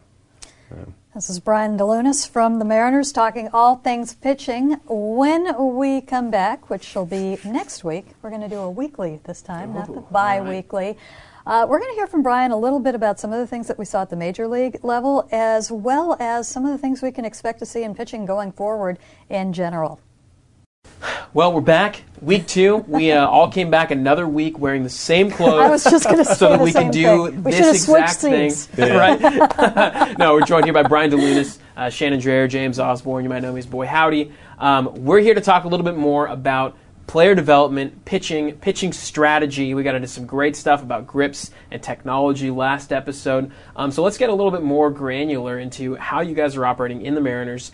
Um. This is Brian DeLunas from the Mariners talking all things pitching. When we come back, which will be next week, we're going to do a weekly this time, Ooh, not the bi-weekly. Uh, we're going to hear from Brian a little bit about some of the things that we saw at the major league level, as well as some of the things we can expect to see in pitching going forward in general. Well, we're back. Week two. We uh, all came back another week wearing the same clothes. I was just going to say so that the we same can do thing. We this exact thing. Yeah. Right? No, we're joined here by Brian DeLunas, uh, Shannon Drayer, James Osborne. You might know me as Boy Howdy. Um, we're here to talk a little bit more about player development, pitching, pitching strategy. We got into some great stuff about grips and technology last episode. Um, so let's get a little bit more granular into how you guys are operating in the Mariners.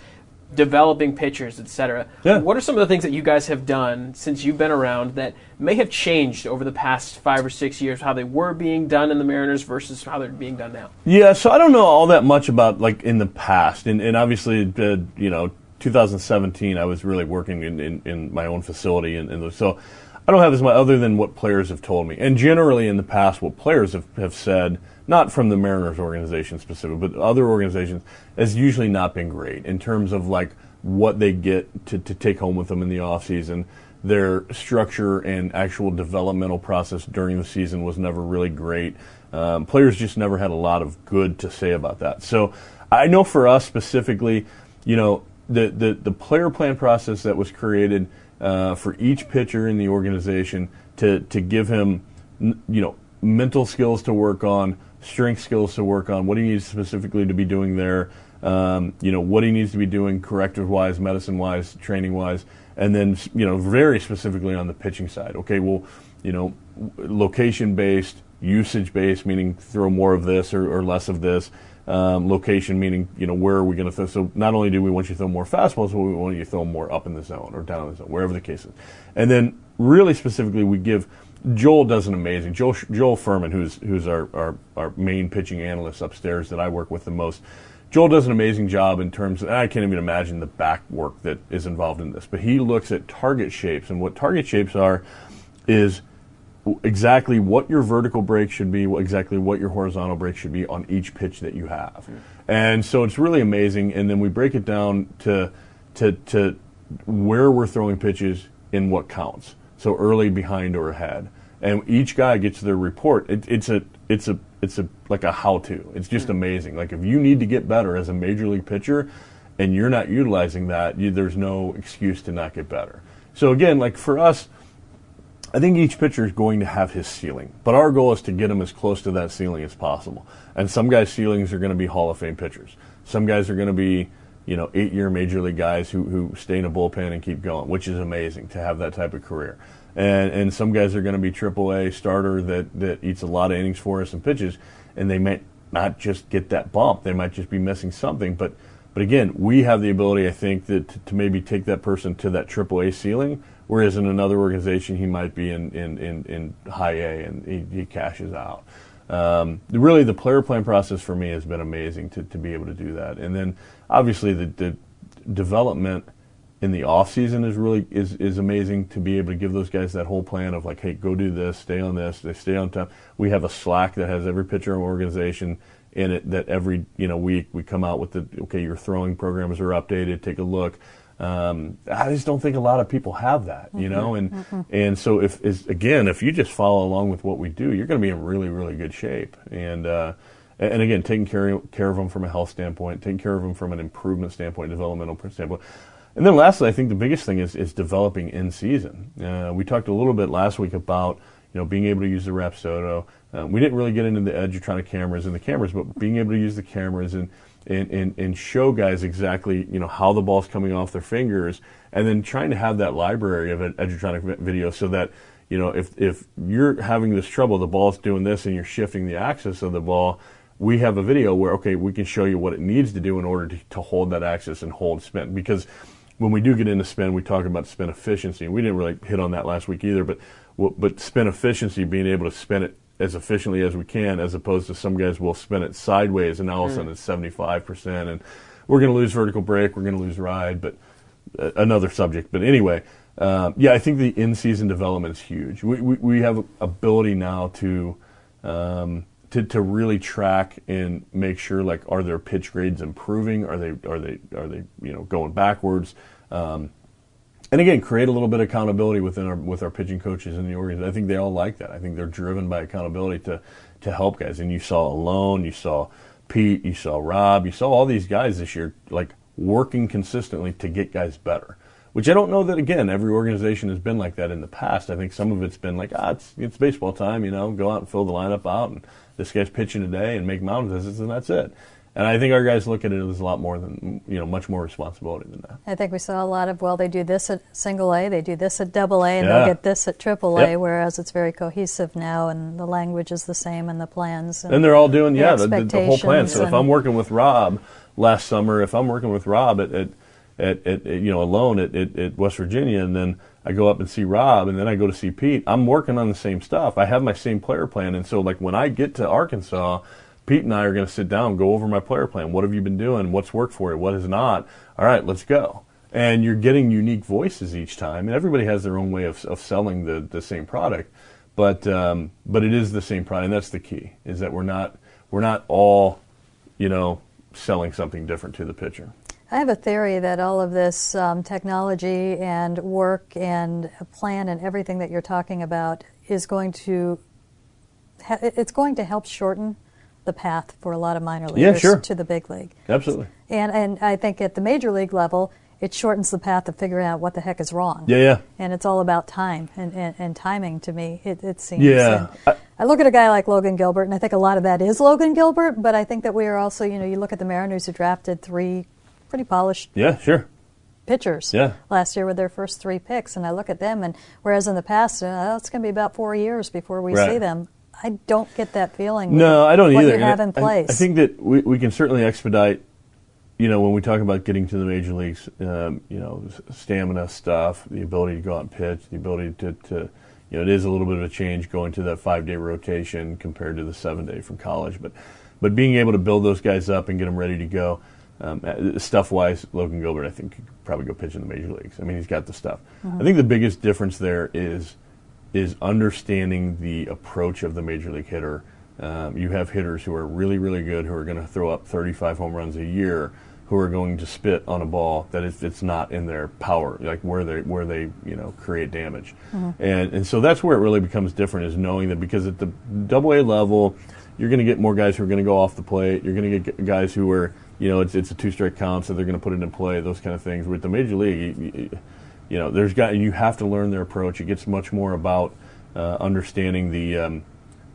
Developing pitchers, et cetera. Yeah. What are some of the things that you guys have done since you've been around that may have changed over the past five or six years, how they were being done in the Mariners versus how they're being done now? Yeah, so I don't know all that much about, like, in the past. And, and obviously, uh, you know, twenty seventeen, I was really working in, in, in my own facility. And, and so I don't have as much other than what players have told me. And generally in the past, what players have, have said, not from the Mariners organization specifically, but other organizations, has usually not been great in terms of like what they get to, to take home with them in the offseason. Their structure and actual developmental process during the season was never really great. Um, players just never had a lot of good to say about that. So I know for us specifically, you know, the, the, the player plan process that was created uh, for each pitcher in the organization to, to give him, you know, mental skills to work on, strength skills to work on, what he needs specifically to be doing there, um, you know, what he needs to be doing corrective-wise, medicine-wise, training-wise, and then, you know, very specifically on the pitching side. Okay, well, you know, location-based, usage-based, meaning throw more of this or, or less of this. Um, location, meaning, you know, where are we going to throw? So not only do we want you to throw more fastballs, but we want you to throw more up in the zone or down in the zone, wherever the case is. And then really specifically we give – Joel does an amazing – Joel Joel Fuhrman, who's who's our, our, our main pitching analyst upstairs that I work with the most – Joel does an amazing job in terms of, and I can't even imagine the back work that is involved in this, but he looks at target shapes, and what target shapes are is exactly what your vertical break should be, exactly what your horizontal break should be on each pitch that you have. Mm. And so it's really amazing, and then we break it down to, to, to where we're throwing pitches in what counts, so early, behind, or ahead. And each guy gets their report. It, it's a, it's a, it's a like a how-to. It's just amazing. Like if you need to get better as a major league pitcher, and you're not utilizing that, you, there's no excuse to not get better. So again, like for us, I think each pitcher is going to have his ceiling, but our goal is to get him as close to that ceiling as possible. And some guys' ceilings are going to be Hall of Fame pitchers. Some guys are going to be, you know, eight-year major league guys who who stay in a bullpen and keep going, which is amazing to have that type of career. And, and some guys are going to be triple A starter that, that eats a lot of innings for us and pitches, and they might not just get that bump. They might just be missing something. But but again, we have the ability, I think, that to, to maybe take that person to that triple A ceiling, whereas in another organization he might be in, in, in, in high A and he, he cashes out. Um, really, the player plan process for me has been amazing to, to be able to do that. And then obviously the, the development in the off season is really is, is amazing to be able to give those guys that whole plan of like, hey, go do this, stay on this, they stay on top. We have a Slack that has every pitcher and organization in it that every you know week we come out with the okay, your throwing programs are updated, take a look. Um, I just don't think a lot of people have that, you mm-hmm. know, and mm-hmm. and so if is again if you just follow along with what we do, you're going to be in really really good shape, and uh, and again taking care care of them from a health standpoint, taking care of them from an improvement standpoint, developmental standpoint. And then lastly, I think the biggest thing is, is developing in season. Uh, we talked a little bit last week about you know being able to use the Rapsodo. Uh, we didn't really get into the Edutronic cameras and the cameras, but being able to use the cameras and, and, and, and show guys exactly you know how the ball's coming off their fingers, and then trying to have that library of Edutronic video so that you know if if you're having this trouble, the ball's doing this and you're shifting the axis of the ball. We have a video where okay, we can show you what it needs to do in order to, to hold that axis and hold spin because. When we do get into spin, we talk about spin efficiency. We didn't really hit on that last week either, but but spin efficiency, being able to spin it as efficiently as we can, as opposed to some guys will spin it sideways, and all of a sudden it's seventy-five percent, and we're going to lose vertical break, we're going to lose ride, but uh, another subject. But anyway, uh, yeah, I think the in-season development is huge. We we, we have ability now to, um, to to really track and make sure, like, are their pitch grades improving? Are they are they are they you know going backwards? Um, and again, create a little bit of accountability within our with our pitching coaches in the organization. I think they all like that. I think they're driven by accountability to to help guys. And you saw Alone, you saw Pete, you saw Rob, you saw all these guys this year like working consistently to get guys better. Which I don't know that again every organization has been like that in the past. I think some of it's been like ah it's it's baseball time, you know, go out and fill the lineup out, and this guy's pitching today and make mound visits, and that's it. And I think our guys look at it as a lot more than, you know, much more responsibility than that. I think we saw a lot of, well, they do this at single A, they do this at double A, and yeah. they'll get this at triple A, yep. Whereas it's very cohesive now, and the language is the same, and the plans. And, and they're all doing, the yeah, the, the, the whole plan. So if I'm working with Rob last summer, if I'm working with Rob at, at, at, at you know, Alone at, at, at West Virginia, and then I go up and see Rob, and then I go to see Pete, I'm working on the same stuff. I have my same player plan, and so like when I get to Arkansas, Pete and I are going to sit down, go over my player plan. What have you been doing? What's worked for you? What has not? All right, let's go. And you're getting unique voices each time, and everybody has their own way of of selling the the same product, but um, but it is the same product, and that's the key, is that we're not we're not all, you know, selling something different to the pitcher. I have a theory that all of this um, technology and work and plan and everything that you're talking about is going to ha it's going to help shorten the path for a lot of minor leaguers, yeah, sure, to the big league. Absolutely. And and I think at the major league level, it shortens the path of figuring out what the heck is wrong. Yeah, yeah. And it's all about time and, and, and timing to me, it, it seems. Yeah. I, I look at a guy like Logan Gilbert, and I think a lot of that is Logan Gilbert, but I think that we are also, you know, you look at the Mariners who drafted three pretty polished, yeah, sure, pitchers, yeah, last year with their first three picks, and I look at them, and whereas in the past, oh, it's going to be about four years before we, right, see them. I don't get that feeling. No, I don't what either. You have in place. I, I think that we we can certainly expedite. You know, when we talk about getting to the major leagues, um, you know, stamina stuff, the ability to go out and pitch, the ability to, to, you know, it is a little bit of a change going to that five-day rotation compared to the seven-day from college, but but being able to build those guys up and get them ready to go. Um, stuff-wise, Logan Gilbert, I think, could probably go pitch in the major leagues. I mean, he's got the stuff. Mm-hmm. I think the biggest difference there is is understanding the approach of the major league hitter. Um, you have hitters who are really, really good, who are going to throw up thirty-five home runs a year, who are going to spit on a ball that is, it's not in their power, like where they where they you know create damage, mm-hmm, and and so that's where it really becomes different, is knowing that, because at the Double A level, you're going to get more guys who are going to go off the plate, you're going to get guys who are, you know, it's it's a two strike count, so they're going to put it in play, those kind of things. With the major league, you, you, you know, there's guys, you have to learn their approach. It gets much more about uh, understanding the. Um,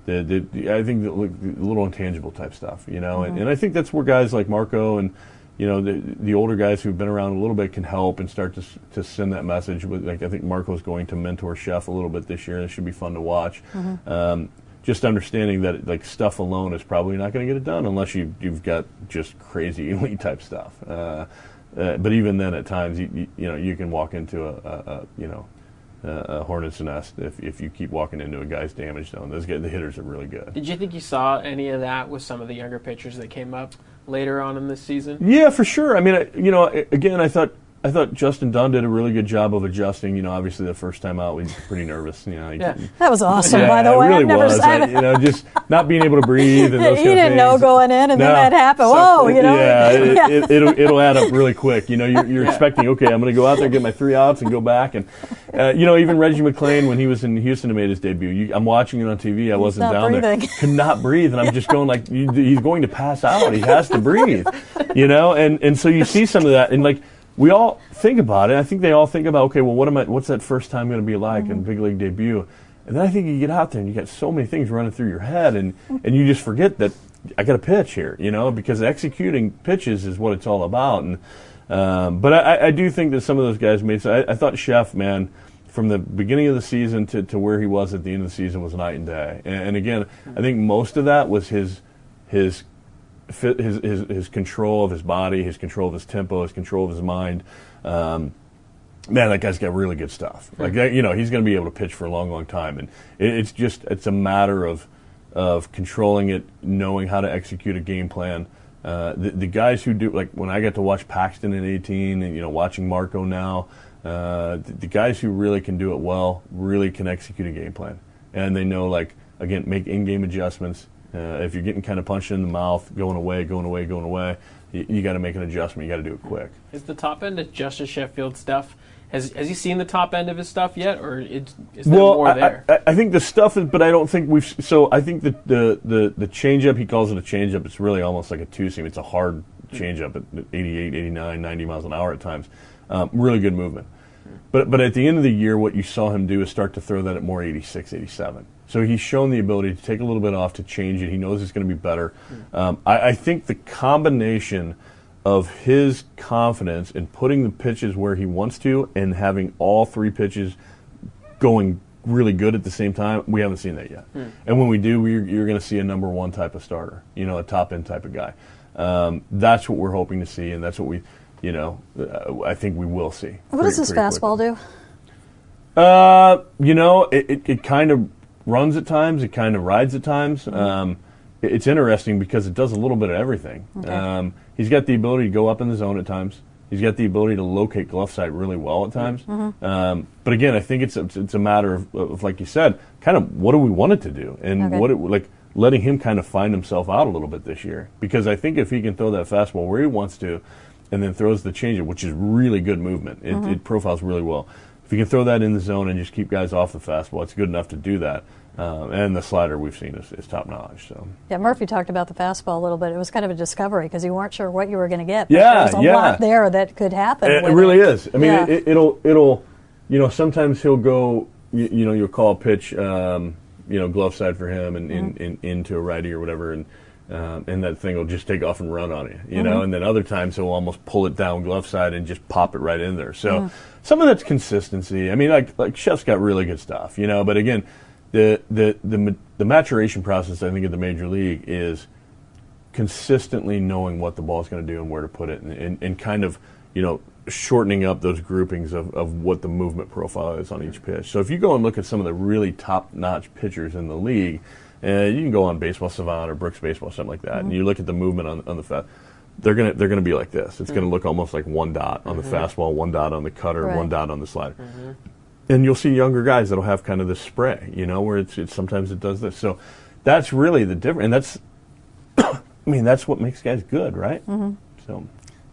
The, the, the, I think the, the little intangible type stuff, you know, mm-hmm, and, and I think that's where guys like Marco and, you know, the, the older guys who've been around a little bit can help and start to to send that message. With, like, I think Marco's going to mentor Chef a little bit this year, and it should be fun to watch. Mm-hmm. um, just understanding that, like, stuff alone is probably not going to get it done unless you, you've got just crazy elite type stuff. Uh, uh, but even then, at times, you, you, you know, you can walk into a, a, a you know, Uh, a hornet's nest if, if you keep walking into a guy's damage zone. Those guys, the hitters are really good. Did you think you saw any of that with some of the younger pitchers that came up later on in this season? Yeah, for sure. I mean, I, you know, again, I thought I thought Justin Dunn did a really good job of adjusting. You know, obviously the first time out, he's pretty nervous. You know, he, yeah, that was awesome. Yeah, by the way, it really I've never was. I, you know, just not being able to breathe. And those he kind didn't of know going in, and no, then that happened. So, whoa, you know. Yeah, yeah. It, it, it'll it'll add up really quick. You know, you're, you're yeah, expecting, okay, I'm going to go out there, get my three outs, and go back and. Uh, you know, even Reggie McClain, when he was in Houston and made his debut, you, I'm watching it on T V. I wasn't down breathing. There. Could not breathe. And I'm just going like, you, he's going to pass out. He has to breathe, you know? And, and so you see some of that. And, like, we all think about it. I think they all think about, okay, well, what am I, what's that first time going to be like, mm-hmm, in big league debut? And then I think you get out there and you got so many things running through your head. And, and you just forget that I got a pitch here, you know, because executing pitches is what it's all about. And um, but I, I do think that some of those guys made. So I, I thought Chef, man, from the beginning of the season to, to where he was at the end of the season was night and day. And, and again, I think most of that was his his his his his control of his body, his control of his tempo, his control of his mind. Um, man, that guy's got really good stuff. Like, you know, he's going to be able to pitch for a long, long time. And it, it's just it's a matter of of controlling it, knowing how to execute a game plan. Uh, the, the guys who do, like when I got to watch Paxton at eighteen, and you know, watching Marco now, uh, the, the guys who really can do it well really can execute a game plan, and they know, like, again, make in-game adjustments. Uh, if you're getting kind of punched in the mouth, going away, going away, going away, you, you got to make an adjustment. You got to do it quick. Is the top end of Justin Sheffield stuff? Has has he seen the top end of his stuff yet, or is, is there well, more there? I, I, I think the stuff is, but I don't think we've. So I think that the the the changeup, he calls it a changeup. It's really almost like a two seam. It's a hard changeup at eighty-eight, eighty-nine, ninety miles an hour at times. Um, really good movement. But but at the end of the year, what you saw him do is start to throw that at more eighty-six, eighty-seven. So he's shown the ability to take a little bit off, to change it. He knows it's going to be better. Um, I, I think the combination of his confidence in putting the pitches where he wants to and having all three pitches going really good at the same time, we haven't seen that yet. Mm. And when we do, we're, you're going to see a number one type of starter, you know, a top-end type of guy. Um, that's what we're hoping to see, and that's what we, you know, uh, I think we will see. What pretty, does this fastball quickly do? Uh, you know, it, it, it kind of runs at times. It kind of rides at times. Mm-hmm. um, it, it's interesting because it does a little bit of everything. Okay. Um, He's got the ability to go up in the zone at times. He's got the ability to locate glove side really well at times. Mm-hmm. Um, but again, I think it's a, it's a matter of, of, like you said, kind of what do we want it to do, and okay. what it, like letting him kind of find himself out a little bit this year. Because I think if he can throw that fastball where he wants to, and then throws the changeup, which is really good movement, it, mm-hmm. it profiles really well. If you can throw that in the zone and just keep guys off the fastball, it's good enough to do that. Um, and the slider we've seen is, is top notch. So yeah, Murphy talked about the fastball a little bit. It was kind of a discovery because you weren't sure what you were going to get. But yeah, there's a yeah. lot there that could happen. It, it really it. is. I mean, yeah. it, it'll it'll you know sometimes he'll go you, you know you'll call a pitch um, you know glove side for him and mm-hmm. in, in, into a righty or whatever, and um, and that thing will just take off and run on you, you mm-hmm. know. And then other times he'll almost pull it down glove side and just pop it right in there. So mm-hmm. some of that's consistency. I mean, like like Chef's got really good stuff, you know. But again. The, the the the maturation process, I think, of the Major League is consistently knowing what the ball is going to do and where to put it, and, and, and kind of, you know, shortening up those groupings of, of what the movement profile is on each pitch. So if you go and look at some of the really top-notch pitchers in the league, uh, you can go on Baseball Savant or Brooks Baseball, something like that, mm-hmm. and you look at the movement on, on the fat. They're gonna they're gonna be like this. It's mm-hmm. gonna look almost like one dot on mm-hmm. the fastball, one dot on the cutter, right. one dot on the slider. Mm-hmm. And you'll see younger guys that'll have kind of this spray, you know, where it's, it's sometimes it does this. So that's really the difference. And that's, I mean, that's what makes guys good, right? Mm-hmm. So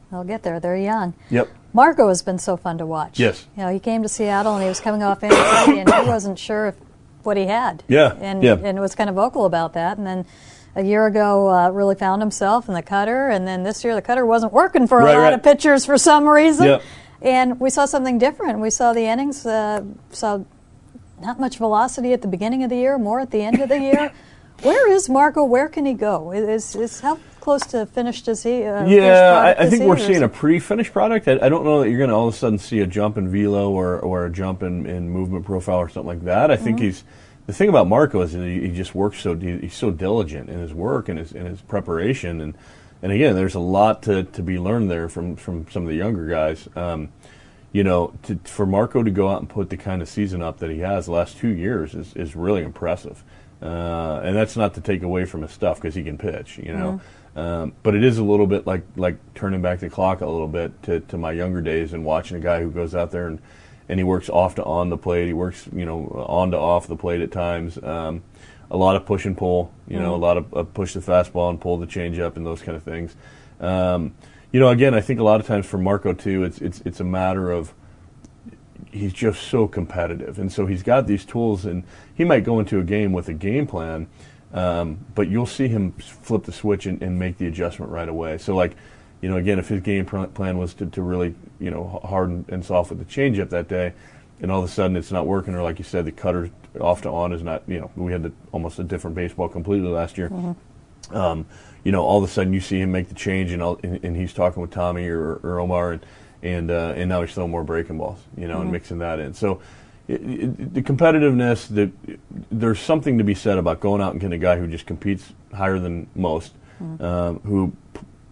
they'll get there. They're young. Yep. Marco has been so fun to watch. Yes. You know, he came to Seattle and he was coming off injury and he wasn't sure if, what he had. Yeah. And yeah. and was kind of vocal about that. And then a year ago, uh, really found himself in the cutter. And then this year, the cutter wasn't working for a right, lot right. of pitchers for some reason. Yep. And we saw something different. We saw the innings, uh, saw not much velocity at the beginning of the year, more at the end of the year. Where is Marco? Where can he go? Is, is how close to finished is he? Uh, yeah, I, I think we're seeing a pre-finished product. I, I don't know that you're going to all of a sudden see a jump in velo or, or a jump in, in movement profile or something like that. I mm-hmm. think he's the thing about Marco is that he, he just works so he, he's so diligent in his work and his in his preparation and. And again, there's a lot to, to be learned there from, from some of the younger guys. Um, you know, to, for Marco to go out and put the kind of season up that he has the last two years is, is really impressive. Uh, and that's not to take away from his stuff because he can pitch, you know. Mm-hmm. Um, but it is a little bit like, like turning back the clock a little bit to, to my younger days and watching a guy who goes out there and, and he works off to on the plate. He works, you know, on to off the plate at times. Um, A lot of push and pull, you know, mm-hmm. a lot of uh, push the fastball and pull the changeup and those kind of things. Um, you know, again, I think a lot of times for Marco too, it's it's it's a matter of he's just so competitive, and so he's got these tools, and he might go into a game with a game plan, um, but you'll see him flip the switch and, and make the adjustment right away. So, like, you know, again, if his game plan was to, to really, you know, hard and soft with the changeup that day, and all of a sudden it's not working, or like you said, the cutter. Off to on is not, you know, we had the, almost a different baseball completely last year. Mm-hmm. Um, you know, all of a sudden you see him make the change, and all, and, and he's talking with Tommy or, or Omar, and and, uh, and now he's throwing more breaking balls, you know, mm-hmm. and mixing that in. So it, it, the competitiveness, the, there's something to be said about going out and getting a guy who just competes higher than most, mm-hmm. um, who,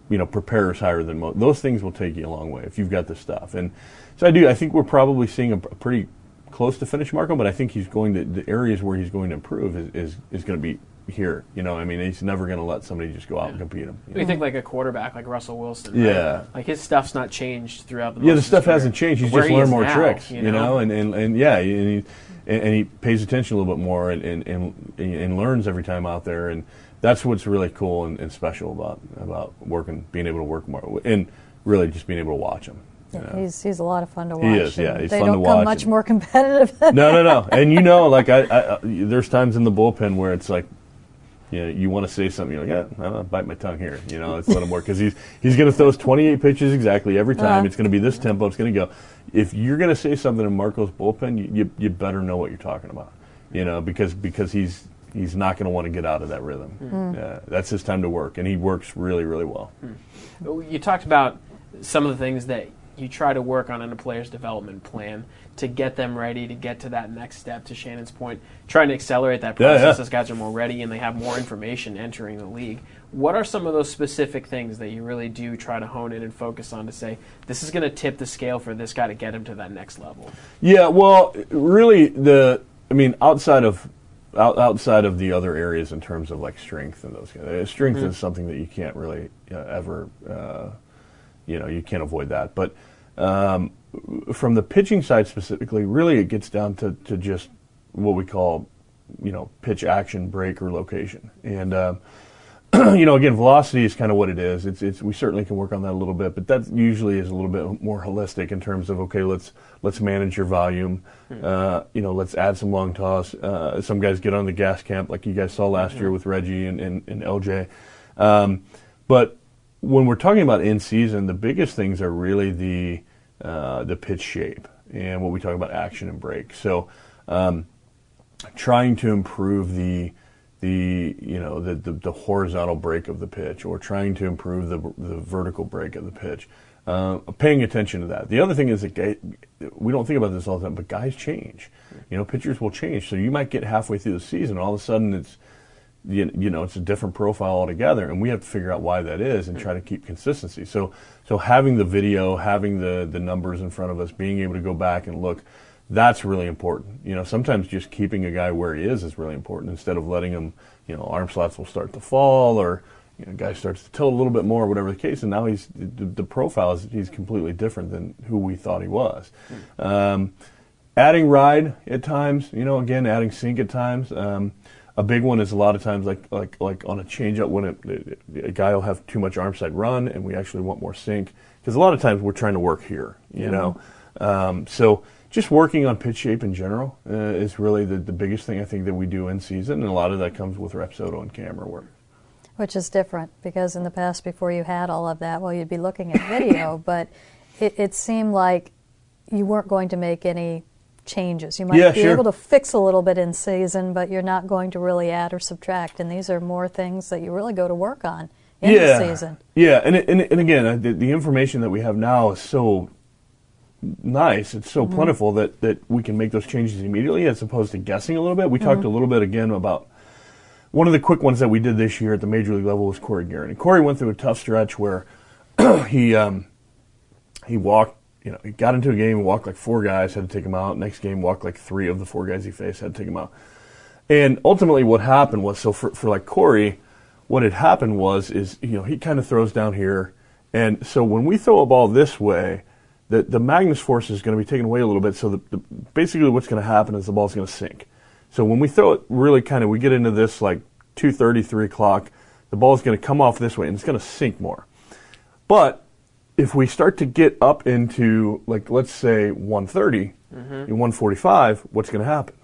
you know, prepares higher than most. Those things will take you a long way if you've got the stuff. And so I do, I think we're probably seeing a, a pretty close to finish Marco, but I think he's going to the areas where he's going to improve is is, is going to be here. You know, I mean, he's never going to let somebody just go out yeah. and compete him. You, you think like a quarterback like Russell Wilson. Right? Yeah, like his stuff's not changed throughout the. Yeah, the stuff hasn't changed. He's where just he learned more now, tricks. You know, you know? And, and and yeah, and he and he pays attention a little bit more and and, and, and learns every time out there, and that's what's really cool and, and special about about working, being able to work more, and really just being able to watch him. Yeah, you know. he's he's a lot of fun to watch. He is, yeah. He's fun to watch. They don't come much more competitive. Than no, no, no. And you know, like I, I, I, there's times in the bullpen where it's like, you know, you want to say something, you're like, yeah, I'm gonna bite my tongue here. You know, let's let him work because he's he's gonna throw us twenty-eight pitches exactly every time. Uh-huh. It's gonna be this tempo. It's gonna go. If you're gonna say something in Marco's bullpen, you, you you better know what you're talking about. You know, because because he's he's not gonna want to get out of that rhythm. Mm. Uh, that's his time to work, and he works really, really well. Mm. You talked about some of the things that you try to work on in a player's development plan to get them ready to get to that next step, to Shannon's point, trying to accelerate that process. Yeah, yeah. Those guys are more ready and they have more information entering the league. What are some of those specific things that you really do try to hone in and focus on to say, this is going to tip the scale for this guy to get him to that next level? Yeah, well, really, the I mean, outside of out, outside of the other areas in terms of like strength and those guys, strength mm-hmm. is something that you can't really uh, ever uh, you know, you can't avoid that. But um, from the pitching side specifically, really it gets down to, to just what we call, you know, pitch action, break, or location. And, um, you know, again, velocity is kind of what it is. It's, it's, we certainly can work on that a little bit, but that usually is a little bit more holistic in terms of, okay, let's let's manage your volume. Uh, you know, let's add some long toss. Uh, some guys get on the gas camp like you guys saw last year with Reggie and, and, and L J. Um, but when we're talking about in season, the biggest things are really the uh, the pitch shape and what we talk about action and break. So, um, trying to improve the the you know the, the the horizontal break of the pitch, or trying to improve the the vertical break of the pitch. Uh, paying attention to that. The other thing is that we don't think about this all the time, but guys change. You know, pitchers will change. So you might get halfway through the season, all of a sudden it's you, you know it's a different profile altogether, and we have to figure out why that is and try to keep consistency. So so having the video, having the the numbers in front of us, being able to go back and look. That's really important. You know, sometimes just keeping a guy where he is is really important instead of letting him, you know, arm slots will start to fall, or, you know, guy starts to tilt a little bit more, whatever the case, and now he's, the, the profile is, he's completely different than who we thought he was. Um, adding ride at times, you know, again, adding sink at times. Um, a big one is a lot of times like like like on a changeup when it, a guy will have too much arm side run and we actually want more sink, because a lot of times we're trying to work here, you yeah. know. Um, so, Just working on pitch shape in general uh, is really the, the biggest thing I think that we do in season, and a lot of that comes with Rapsodo and camera work. Which is different, because in the past, before you had all of that, well, you'd be looking at video, but it, it seemed like you weren't going to make any changes. You might yeah, be sure. able to fix a little bit in season, but you're not going to really add or subtract, and these are more things that you really go to work on in yeah. the season. Yeah, and, and, and again, the, the information that we have now is so... nice. It's so mm-hmm. plentiful that, that we can make those changes immediately as opposed to guessing a little bit. We mm-hmm. talked a little bit again about one of the quick ones that we did this year at the major league level was Corey Gearrin. And Corey went through a tough stretch where he um, he walked, you know, he got into a game and walked like four guys, had to take him out. Next game, walked like three of the four guys he faced, had to take him out. And ultimately what happened was, so for, for like Corey, what had happened was, is, you know, he kind of throws down here. And so when we throw a ball this way, The, the Magnus force is going to be taken away a little bit, so the, the, basically what's going to happen is the ball's going to sink. So when we throw it, really kind of, we get into this like two thirty, three o'clock, the ball's going to come off this way, and it's going to sink more. But if we start to get up into, like, let's say one thirty mm-hmm. and one forty-five, what's going to happen?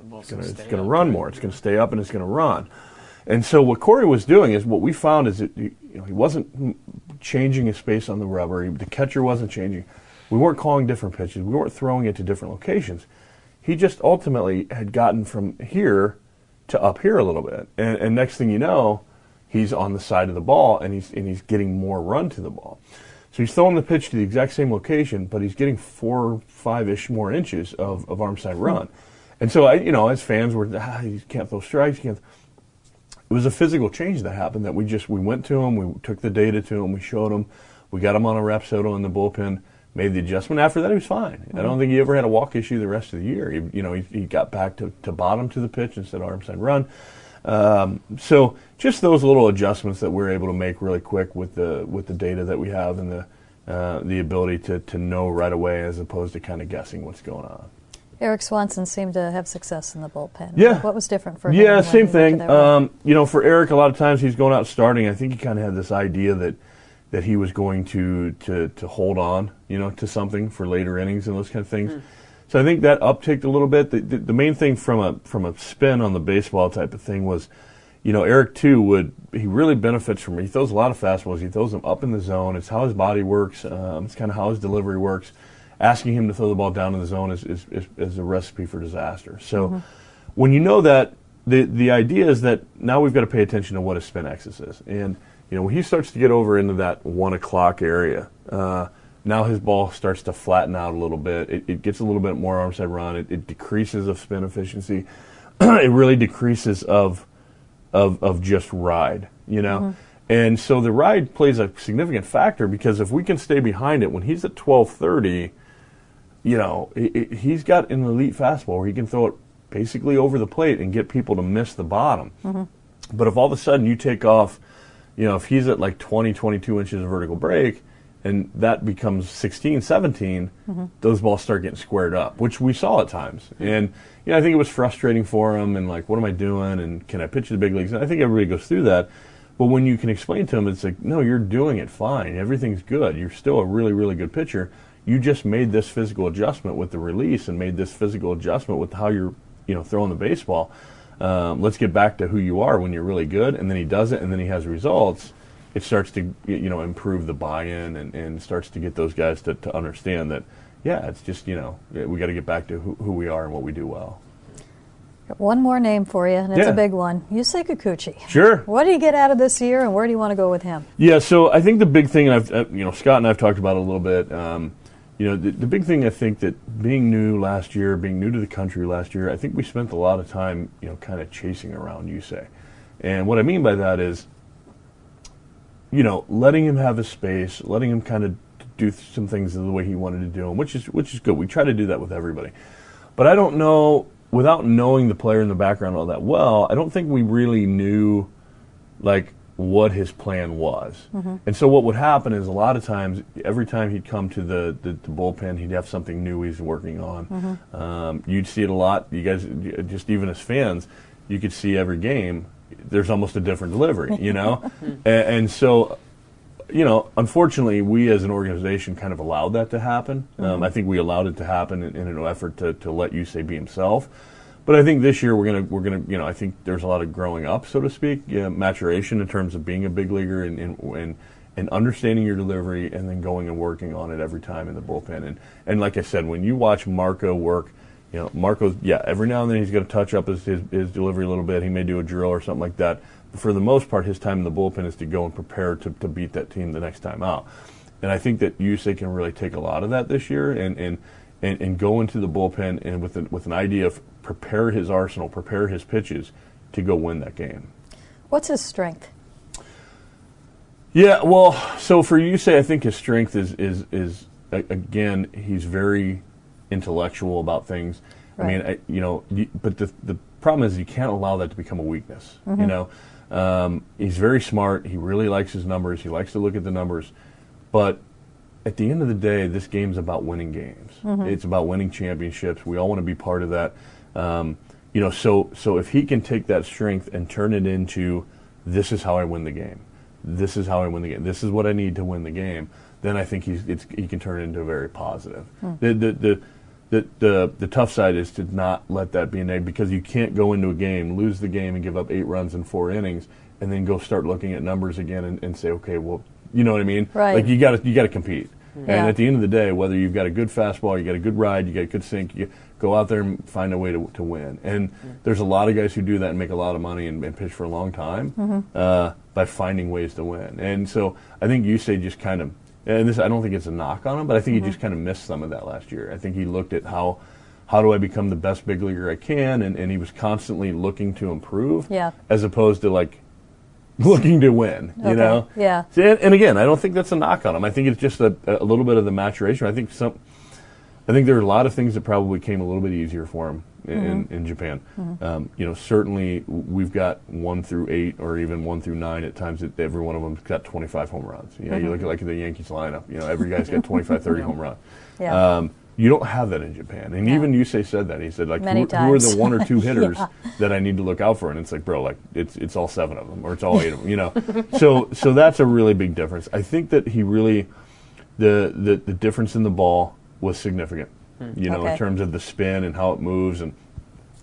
The ball's going to, it's going to run more. It's going to stay up, and it's going to run. And so what Corey was doing is what we found is that, you know, he wasn't changing his space on the rubber. He, the catcher wasn't changing. We weren't calling different pitches. We weren't throwing it to different locations. He just ultimately had gotten from here to up here a little bit. And, and next thing you know, he's on the side of the ball, and he's and he's getting more run to the ball. So he's throwing the pitch to the exact same location, but he's getting four, five-ish more inches of, of arm side run. And so, I, you know, as fans, we're, ah, he can't throw strikes. Can't. It was a physical change that happened that we just, we went to him, we took the data to him, we showed him, we got him on a Rapsodo in the bullpen, made the adjustment. After that, he was fine. Mm-hmm. I don't think he ever had a walk issue the rest of the year. He, you know, he, he got back to, to bottom to the pitch instead of arm side run. Um, so just those little adjustments that we're able to make really quick with the with the data that we have, and the uh, the ability to, to know right away as opposed to kind of guessing what's going on. Erik Swanson seemed to have success in the bullpen. Yeah. What was different for him? Yeah, same thing. Um, you know, for Erik, a lot of times he's going out starting. I think he kind of had this idea that that he was going to, to, to hold on, you know, to something for later innings and those kind of things. Mm. So I think that upticked a little bit. The, the, the main thing from a from a spin on the baseball type of thing was, you know, Erik too would he really benefits from. He throws a lot of fastballs. He throws them up in the zone. It's how his body works. Um, it's kind of how his delivery works. Asking him to throw the ball down in the zone is is, is, is a recipe for disaster. So mm-hmm. when you know that, the the idea is that now we've got to pay attention to what his spin axis is. And you know, when he starts to get over into that one o'clock area, uh, now his ball starts to flatten out a little bit. It, it gets a little bit more armside run. It, it decreases of spin efficiency. It really decreases of of of just ride, you know. Mm-hmm. And so the ride plays a significant factor, because if we can stay behind it when he's at twelve thirty, you know, it, it, he's got an elite fastball where he can throw it basically over the plate and get people to miss the bottom. Mm-hmm. But if all of a sudden you take off, you know, if he's at like twenty, twenty-two inches of vertical break, and that becomes sixteen, seventeen, mm-hmm. those balls start getting squared up, which we saw at times. And, you know, I think it was frustrating for them and, like, what am I doing and can I pitch to the big leagues? And I think everybody goes through that. But when you can explain to them, it's like, no, you're doing it fine. Everything's good. You're still a really, really good pitcher. You just made this physical adjustment with the release and made this physical adjustment with how you're, you know, throwing the baseball. Um, let's get back to who you are when you're really good. And then he does it, and then he has results. It starts to, you know, improve the buy-in and, and starts to get those guys to, to understand that, yeah, it's just, you know, we got to get back to who, who we are and what we do well. One more name for you, and it's yeah. a big one. Yusei Kikuchi. Sure. What do you get out of this year, and where do you want to go with him? Yeah, so I think the big thing, and I've, you know, Scott and I have talked about it a little bit, um, you know, the, the big thing I think that being new last year, being new to the country last year, I think we spent a lot of time, you know, kind of chasing around Yusei. And what I mean by that is, you know, letting him have his space, letting him kind of do some things the way he wanted to do them, which is, which is good. We try to do that with everybody. But I don't know, without knowing the player in the background all that well, I don't think we really knew, like, what his plan was. Mm-hmm. And so what would happen is a lot of times, every time he'd come to the, the, the bullpen, he'd have something new he's working on. Mm-hmm. Um, you'd see it a lot. You guys, just even as fans, you could see every game, there's almost a different delivery, you know? and, and so, you know, unfortunately, we as an organization kind of allowed that to happen. Mm-hmm. Um, I think we allowed it to happen in, in an effort to, to let Yusei be himself. But I think this year we're going to, we're gonna, you know, I think there's a lot of growing up, so to speak, you know, maturation in terms of being a big leaguer and, and, and, and understanding your delivery and then going and working on it every time in the bullpen. And, and like I said, when you watch Marco work, you know, Marco's, yeah, every now and then he's going to touch up his, his, his delivery a little bit. He may do a drill or something like that. But for the most part, his time in the bullpen is to go and prepare to, to beat that team the next time out. And I think that Yusei can really take a lot of that this year and and, and, and go into the bullpen and with, a, with an idea of prepare his arsenal, prepare his pitches to go win that game. What's his strength? Yeah, well, so for Yusei, I think his strength is, is, is again, he's very intellectual about things. Right. I mean, I, you know, you, but the the problem is you can't allow that to become a weakness. Mm-hmm. You know, um, he's very smart. He really likes his numbers. He likes to look at the numbers. But at the end of the day, this game's about winning games. Mm-hmm. It's about winning championships. We all want to be part of that. Um, you know, so so if he can take that strength and turn it into, this is how I win the game. This is how I win the game. This is what I need to win the game. Then I think he's it's, he can turn it into very positive. Mm. The, the the the the the tough side is to not let that be an egg, because you can't go into a game, lose the game, and give up eight runs in four innings, and then go start looking at numbers again and, and say, okay, well, you know what I mean? Right. Like you got you got to compete. Yeah. And at the end of the day, whether you've got a good fastball, you got a good ride, you got a good sink, you go out there and find a way to to win. And yeah. there's a lot of guys who do that and make a lot of money and, and pitch for a long time mm-hmm. uh, by finding ways to win. And so I think Yusei just kind of. And this, I don't think it's a knock on him, but I think mm-hmm. he just kind of missed some of that last year. I think he looked at how how do I become the best big leaguer I can, and, and he was constantly looking to improve yeah. as opposed to, like, looking to win, okay. you know? Yeah. And, and, again, I don't think that's a knock on him. I think it's just a, a little bit of the maturation. I think some, I think there are a lot of things that probably came a little bit easier for him in, mm-hmm. in, in Japan. Mm-hmm. Um, you know, certainly we've got one through eight or even one through nine at times that every one of them's got twenty-five home runs. You know, mm-hmm. you look at like the Yankees lineup, you know, every guy's got twenty-five, thirty home runs. Yeah. Um, you don't have that in Japan. And yeah. even Yusei said that. He said, like, who, who are the one or two hitters yeah. that I need to look out for? And it's like, bro, like, it's it's all seven of them or it's all eight of them, you know. So so that's a really big difference. I think that he really, the the, the difference in the ball was significant, mm. you know, okay. in terms of the spin and how it moves. And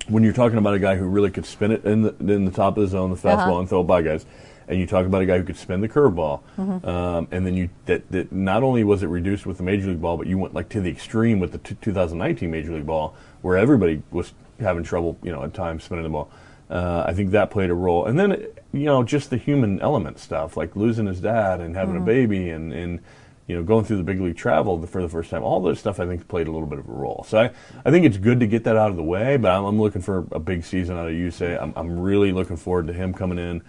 when you're talking about a guy who really could spin it in the, in the top of the zone, the fastball, uh-huh. and throw it by guys, and you talk about a guy who could spin the curveball, mm-hmm. um, and then you that, that not only was it reduced with the major league ball, but you went like to the extreme with the t- two thousand nineteen major league ball, where everybody was having trouble, you know, at times spinning the ball. Uh, I think that played a role, and then you know just the human element stuff, like losing his dad and having mm-hmm. a baby, and and you know going through the big league travel for the first time. All those stuff I think played a little bit of a role. So I, I think it's good to get that out of the way. But I'm, I'm looking for a big season out of Yusei. I'm I'm really looking forward to him coming in.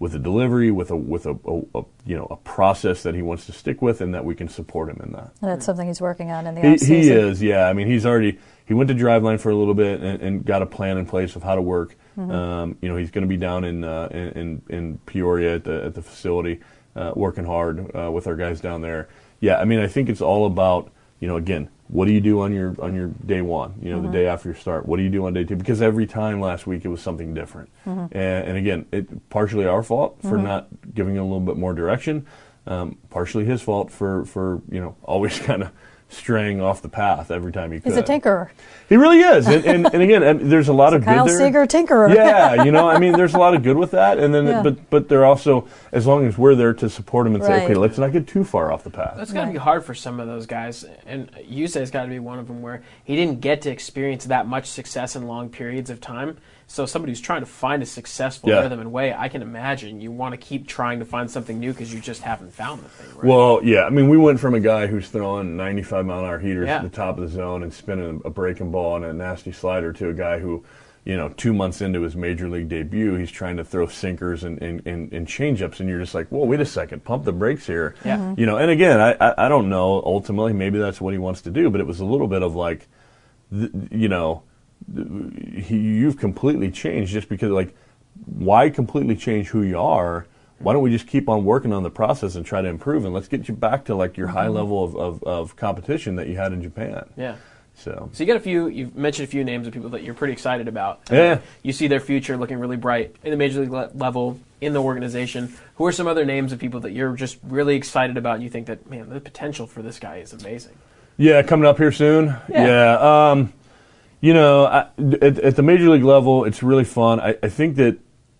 With a delivery, with a with a, a, a you know a process that he wants to stick with, and that we can support him in that. And that's something he's working on in the offseason. He, he is, yeah. I mean, he's already he went to Driveline for a little bit and, and got a plan in place of how to work. Mm-hmm. Um, you know, he's going to be down in, uh, in in in Peoria at the at the facility, uh, working hard uh, with our guys down there. yeah, I mean, I think it's all about, you know, again, what do you do on your on your day one, you know, mm-hmm. the day after your start? What do you do on day two? Because every time last week it was something different. Mm-hmm. And, and again, it partially our fault for mm-hmm. not giving him a little bit more direction, um, partially his fault for, for, you know, always kind of straying off the path every time he could. He's a tinkerer. He really is. And, and, and again, and there's a lot it's of a Kyle good there. Kyle Seager tinkerer. Yeah, you know, I mean, there's a lot of good with that. And then, yeah. but but they're also, as long as we're there to support him and right. say, okay, let's not get too far off the path. That's got to right. be hard for some of those guys. And Yusei's got to be one of them where he didn't get to experience that much success in long periods of time. So somebody who's trying to find a successful yeah. rhythm and way, I can imagine you want to keep trying to find something new because you just haven't found the thing, right? Well, yeah. I mean, we went from a guy who's throwing ninety-five mile an hour heaters yeah. to the top of the zone and spinning a breaking ball and a nasty slider to a guy who, you know, two months into his major league debut, he's trying to throw sinkers and, and, and, and change-ups, and you're just like, whoa, wait a second, pump the brakes here. Yeah. Mm-hmm. You know, and again, I, I, I don't know. Ultimately, maybe that's what he wants to do, but it was a little bit of like, th- you know, He, you've completely changed just because, like, why completely change who you are? Why don't we just keep on working on the process and try to improve, and let's get you back to, like, your high level of, of, of competition that you had in Japan. Yeah. So so you got a few, you've mentioned a few names of people that you're pretty excited about. I yeah. mean, you see their future looking really bright in the major league le- level, in the organization. Who are some other names of people that you're just really excited about and you think that, man, the potential for this guy is amazing? Yeah, coming up here soon. Yeah. yeah um... You know, I, at, at the major league level, it's really fun. I, I think that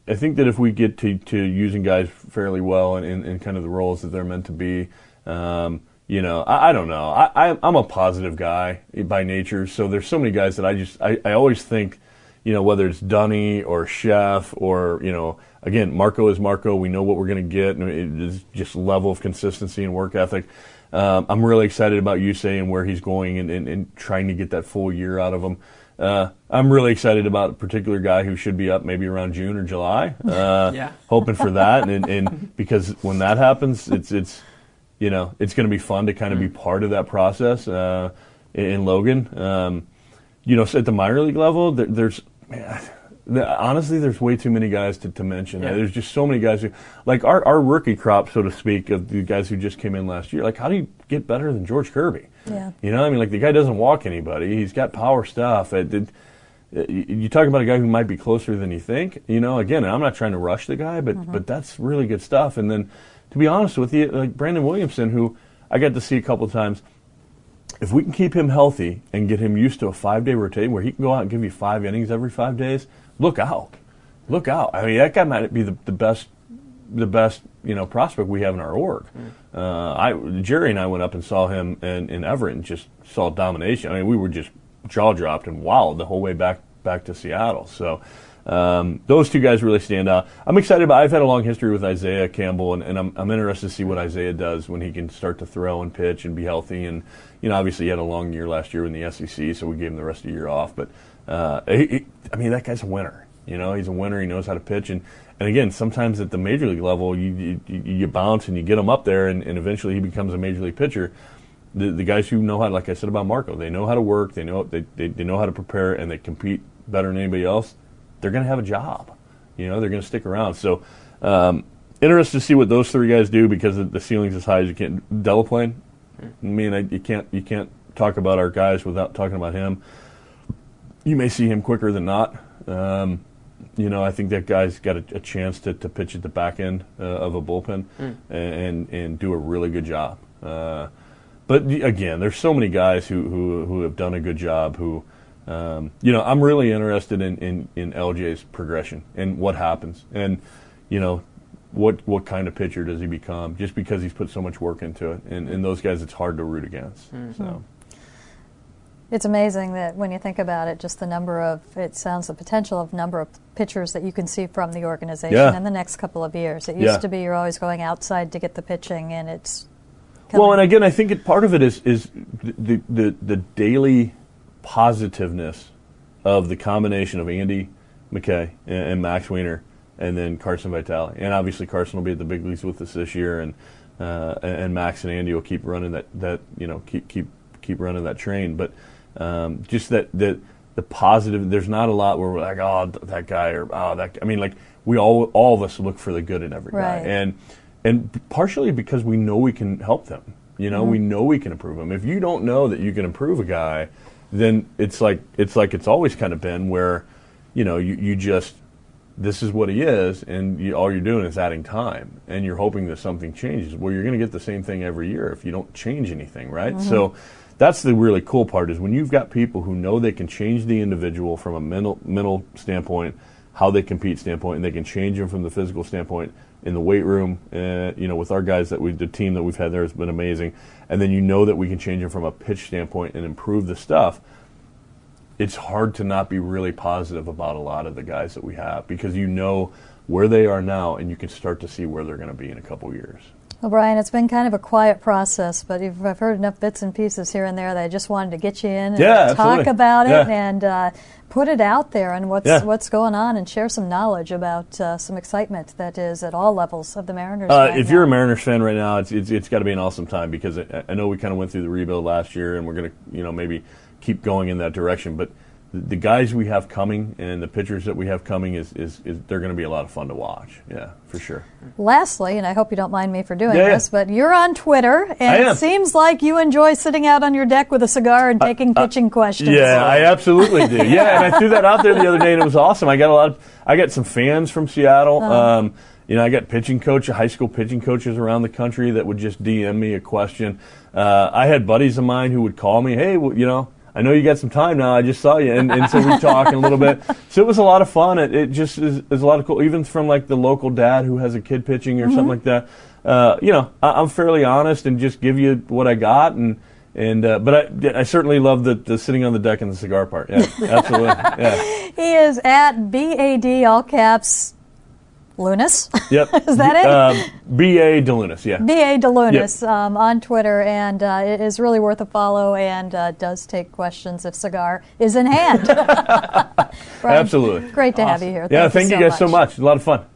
I think that if we get to, to using guys fairly well in, in, in kind of the roles that they're meant to be, um, you know, I, I don't know. I, I, I'm a positive guy by nature, so there's so many guys that I just I, I always think, you know, whether it's Dunny or Chef or, you know, again, Marco is Marco. We know what we're going to get, and it's just level of consistency and work ethic. Um, I'm really excited about Yusei and where he's going and, and, and trying to get that full year out of him. Uh, I'm really excited about a particular guy who should be up maybe around June or July. Uh, yeah. Hoping for that. And, and because when that happens, it's, it's you know, it's going to be fun to kind of mm. be part of that process uh, in, in Logan. Um, you know, so at the minor league level, there, there's man, honestly, there's way too many guys to, to mention. Yeah. There's just so many guys who, like our, our rookie crop, so to speak, of the guys who just came in last year. Like, how do you get better than George Kirby? Yeah. You know, I mean, like the guy doesn't walk anybody. He's got power stuff. It, it, you talk about a guy who might be closer than you think. You know, again, I'm not trying to rush the guy, but mm-hmm. but that's really good stuff. And then, to be honest with you, like Brandon Williamson, who I got to see a couple of times. If we can keep him healthy and get him used to a five-day rotation where he can go out and give you five innings every five days. Look out. Look out. I mean, that guy might be the, the best the best, you know, prospect we have in our org. Mm. Uh, I Jerry and I went up and saw him in, in Everett and just saw domination. I mean, we were just jaw-dropped and wowed the whole way back back to Seattle. So um, those two guys really stand out. I'm excited about I've had a long history with Isaiah Campbell, and, and I'm, I'm interested to see what Isaiah does when he can start to throw and pitch and be healthy. And, you know, obviously he had a long year last year in the S E C, so we gave him the rest of the year off. But Uh, he, he, I mean, that guy's a winner. You know, he's a winner. He knows how to pitch. And, and again, sometimes at the major league level, you you, you bounce and you get him up there, and, and eventually he becomes a major league pitcher. The, the guys who know how, like I said about Marco, they know how to work, they know they, they, they know how to prepare, and they compete better than anybody else. They're going to have a job. You know, they're going to stick around. So, um, interested to see what those three guys do because the ceiling's as high as you can. Delaplane, I mean, I, you can't you can't talk about our guys without talking about him. You may see him quicker than not. Um, you know, I think that guy's got a, a chance to, to pitch at the back end uh, of a bullpen mm. and and do a really good job. Uh, but, again, there's so many guys who, who, who have done a good job who, um, you know, I'm really interested in, in, in L J's progression and what happens. And, you know, what what kind of pitcher does he become just because he's put so much work into it. And, and those guys it's hard to root against. Mm-hmm. So. It's amazing that when you think about it, just the number of, it sounds the potential of number of pitchers that you can see from the organization yeah. in the next couple of years. It used yeah. to be you're always going outside to get the pitching, and it's coming. Well, and again, I think it, part of it is, is the, the, the daily positiveness of the combination of Andy McKay and, and Max Weiner and then Carson Vitale. And obviously Carson will be at the big leagues with us this year, and uh, and Max and Andy will keep running that, that you know, keep, keep, keep running that train. But Um, just that, that the positive. There's not a lot where we're like, oh, that guy or oh, that. Guy. I mean, like we all all of us look for the good in every right. guy, and and partially because we know we can help them. You know, mm-hmm. we know we can improve him. If you don't know that you can improve a guy, then it's like it's like it's always kind of been where, you know, you, you just, this is what he is, and you, all you're doing is adding time, and you're hoping that something changes. Well, you're going to get the same thing every year if you don't change anything, right? Mm-hmm. So that's the really cool part is when you've got people who know they can change the individual from a mental mental standpoint, how they compete standpoint, and they can change them from the physical standpoint in the weight room, uh, you know, with our guys that we, the team that we've had there has been amazing. And then you know that we can change them from a pitch standpoint and improve the stuff. It's hard to not be really positive about a lot of the guys that we have because you know where they are now and you can start to see where they're going to be in a couple years. Well, Brian, it's been kind of a quiet process, but you've, I've heard enough bits and pieces here and there that I just wanted to get you in and yeah, talk about yeah. it and uh, put it out there and what's yeah. what's going on and share some knowledge about uh, some excitement that is at all levels of the Mariners. Uh, right if now. You're a Mariners fan right now, it's it's, it's got to be an awesome time because I, I know we kind of went through the rebuild last year and we're going to you know maybe keep going in that direction, but the, the guys we have coming and the pitchers that we have coming is, is, is they're going to be a lot of fun to watch. Yeah. For sure. Lastly, and I hope you don't mind me for doing yeah, this, yeah. but you're on Twitter, and it seems like you enjoy sitting out on your deck with a cigar and taking uh, uh, pitching questions. Yeah, so. I absolutely do. Yeah, and I threw that out there the other day, and it was awesome. I got a lot of, I got some fans from Seattle. Uh-huh. Um, you know, I got pitching coach, high school pitching coaches around the country that would just D M me a question. Uh, I had buddies of mine who would call me, hey, well, you know, I know you got some time now. I just saw you, and, and so we talked a little bit. So it was a lot of fun. It, it just is, is a lot of cool, even from like the local dad who has a kid pitching or mm-hmm. something like that. Uh, you know, I, I'm fairly honest and just give you what I got, and and uh, but I, I certainly love the, the sitting on the deck and the cigar part. Yeah, absolutely. Yeah. He is at B A D all caps. Lunas? Yep. Is that it? Uh, B A DeLunas, yeah. B A DeLunas yep. um, on Twitter, and uh, it is really worth a follow and uh, does take questions if cigar is in hand. Brian, absolutely. Great to awesome. Have you here. Thank yeah, thank you, so you guys much. so much. It was a lot of fun.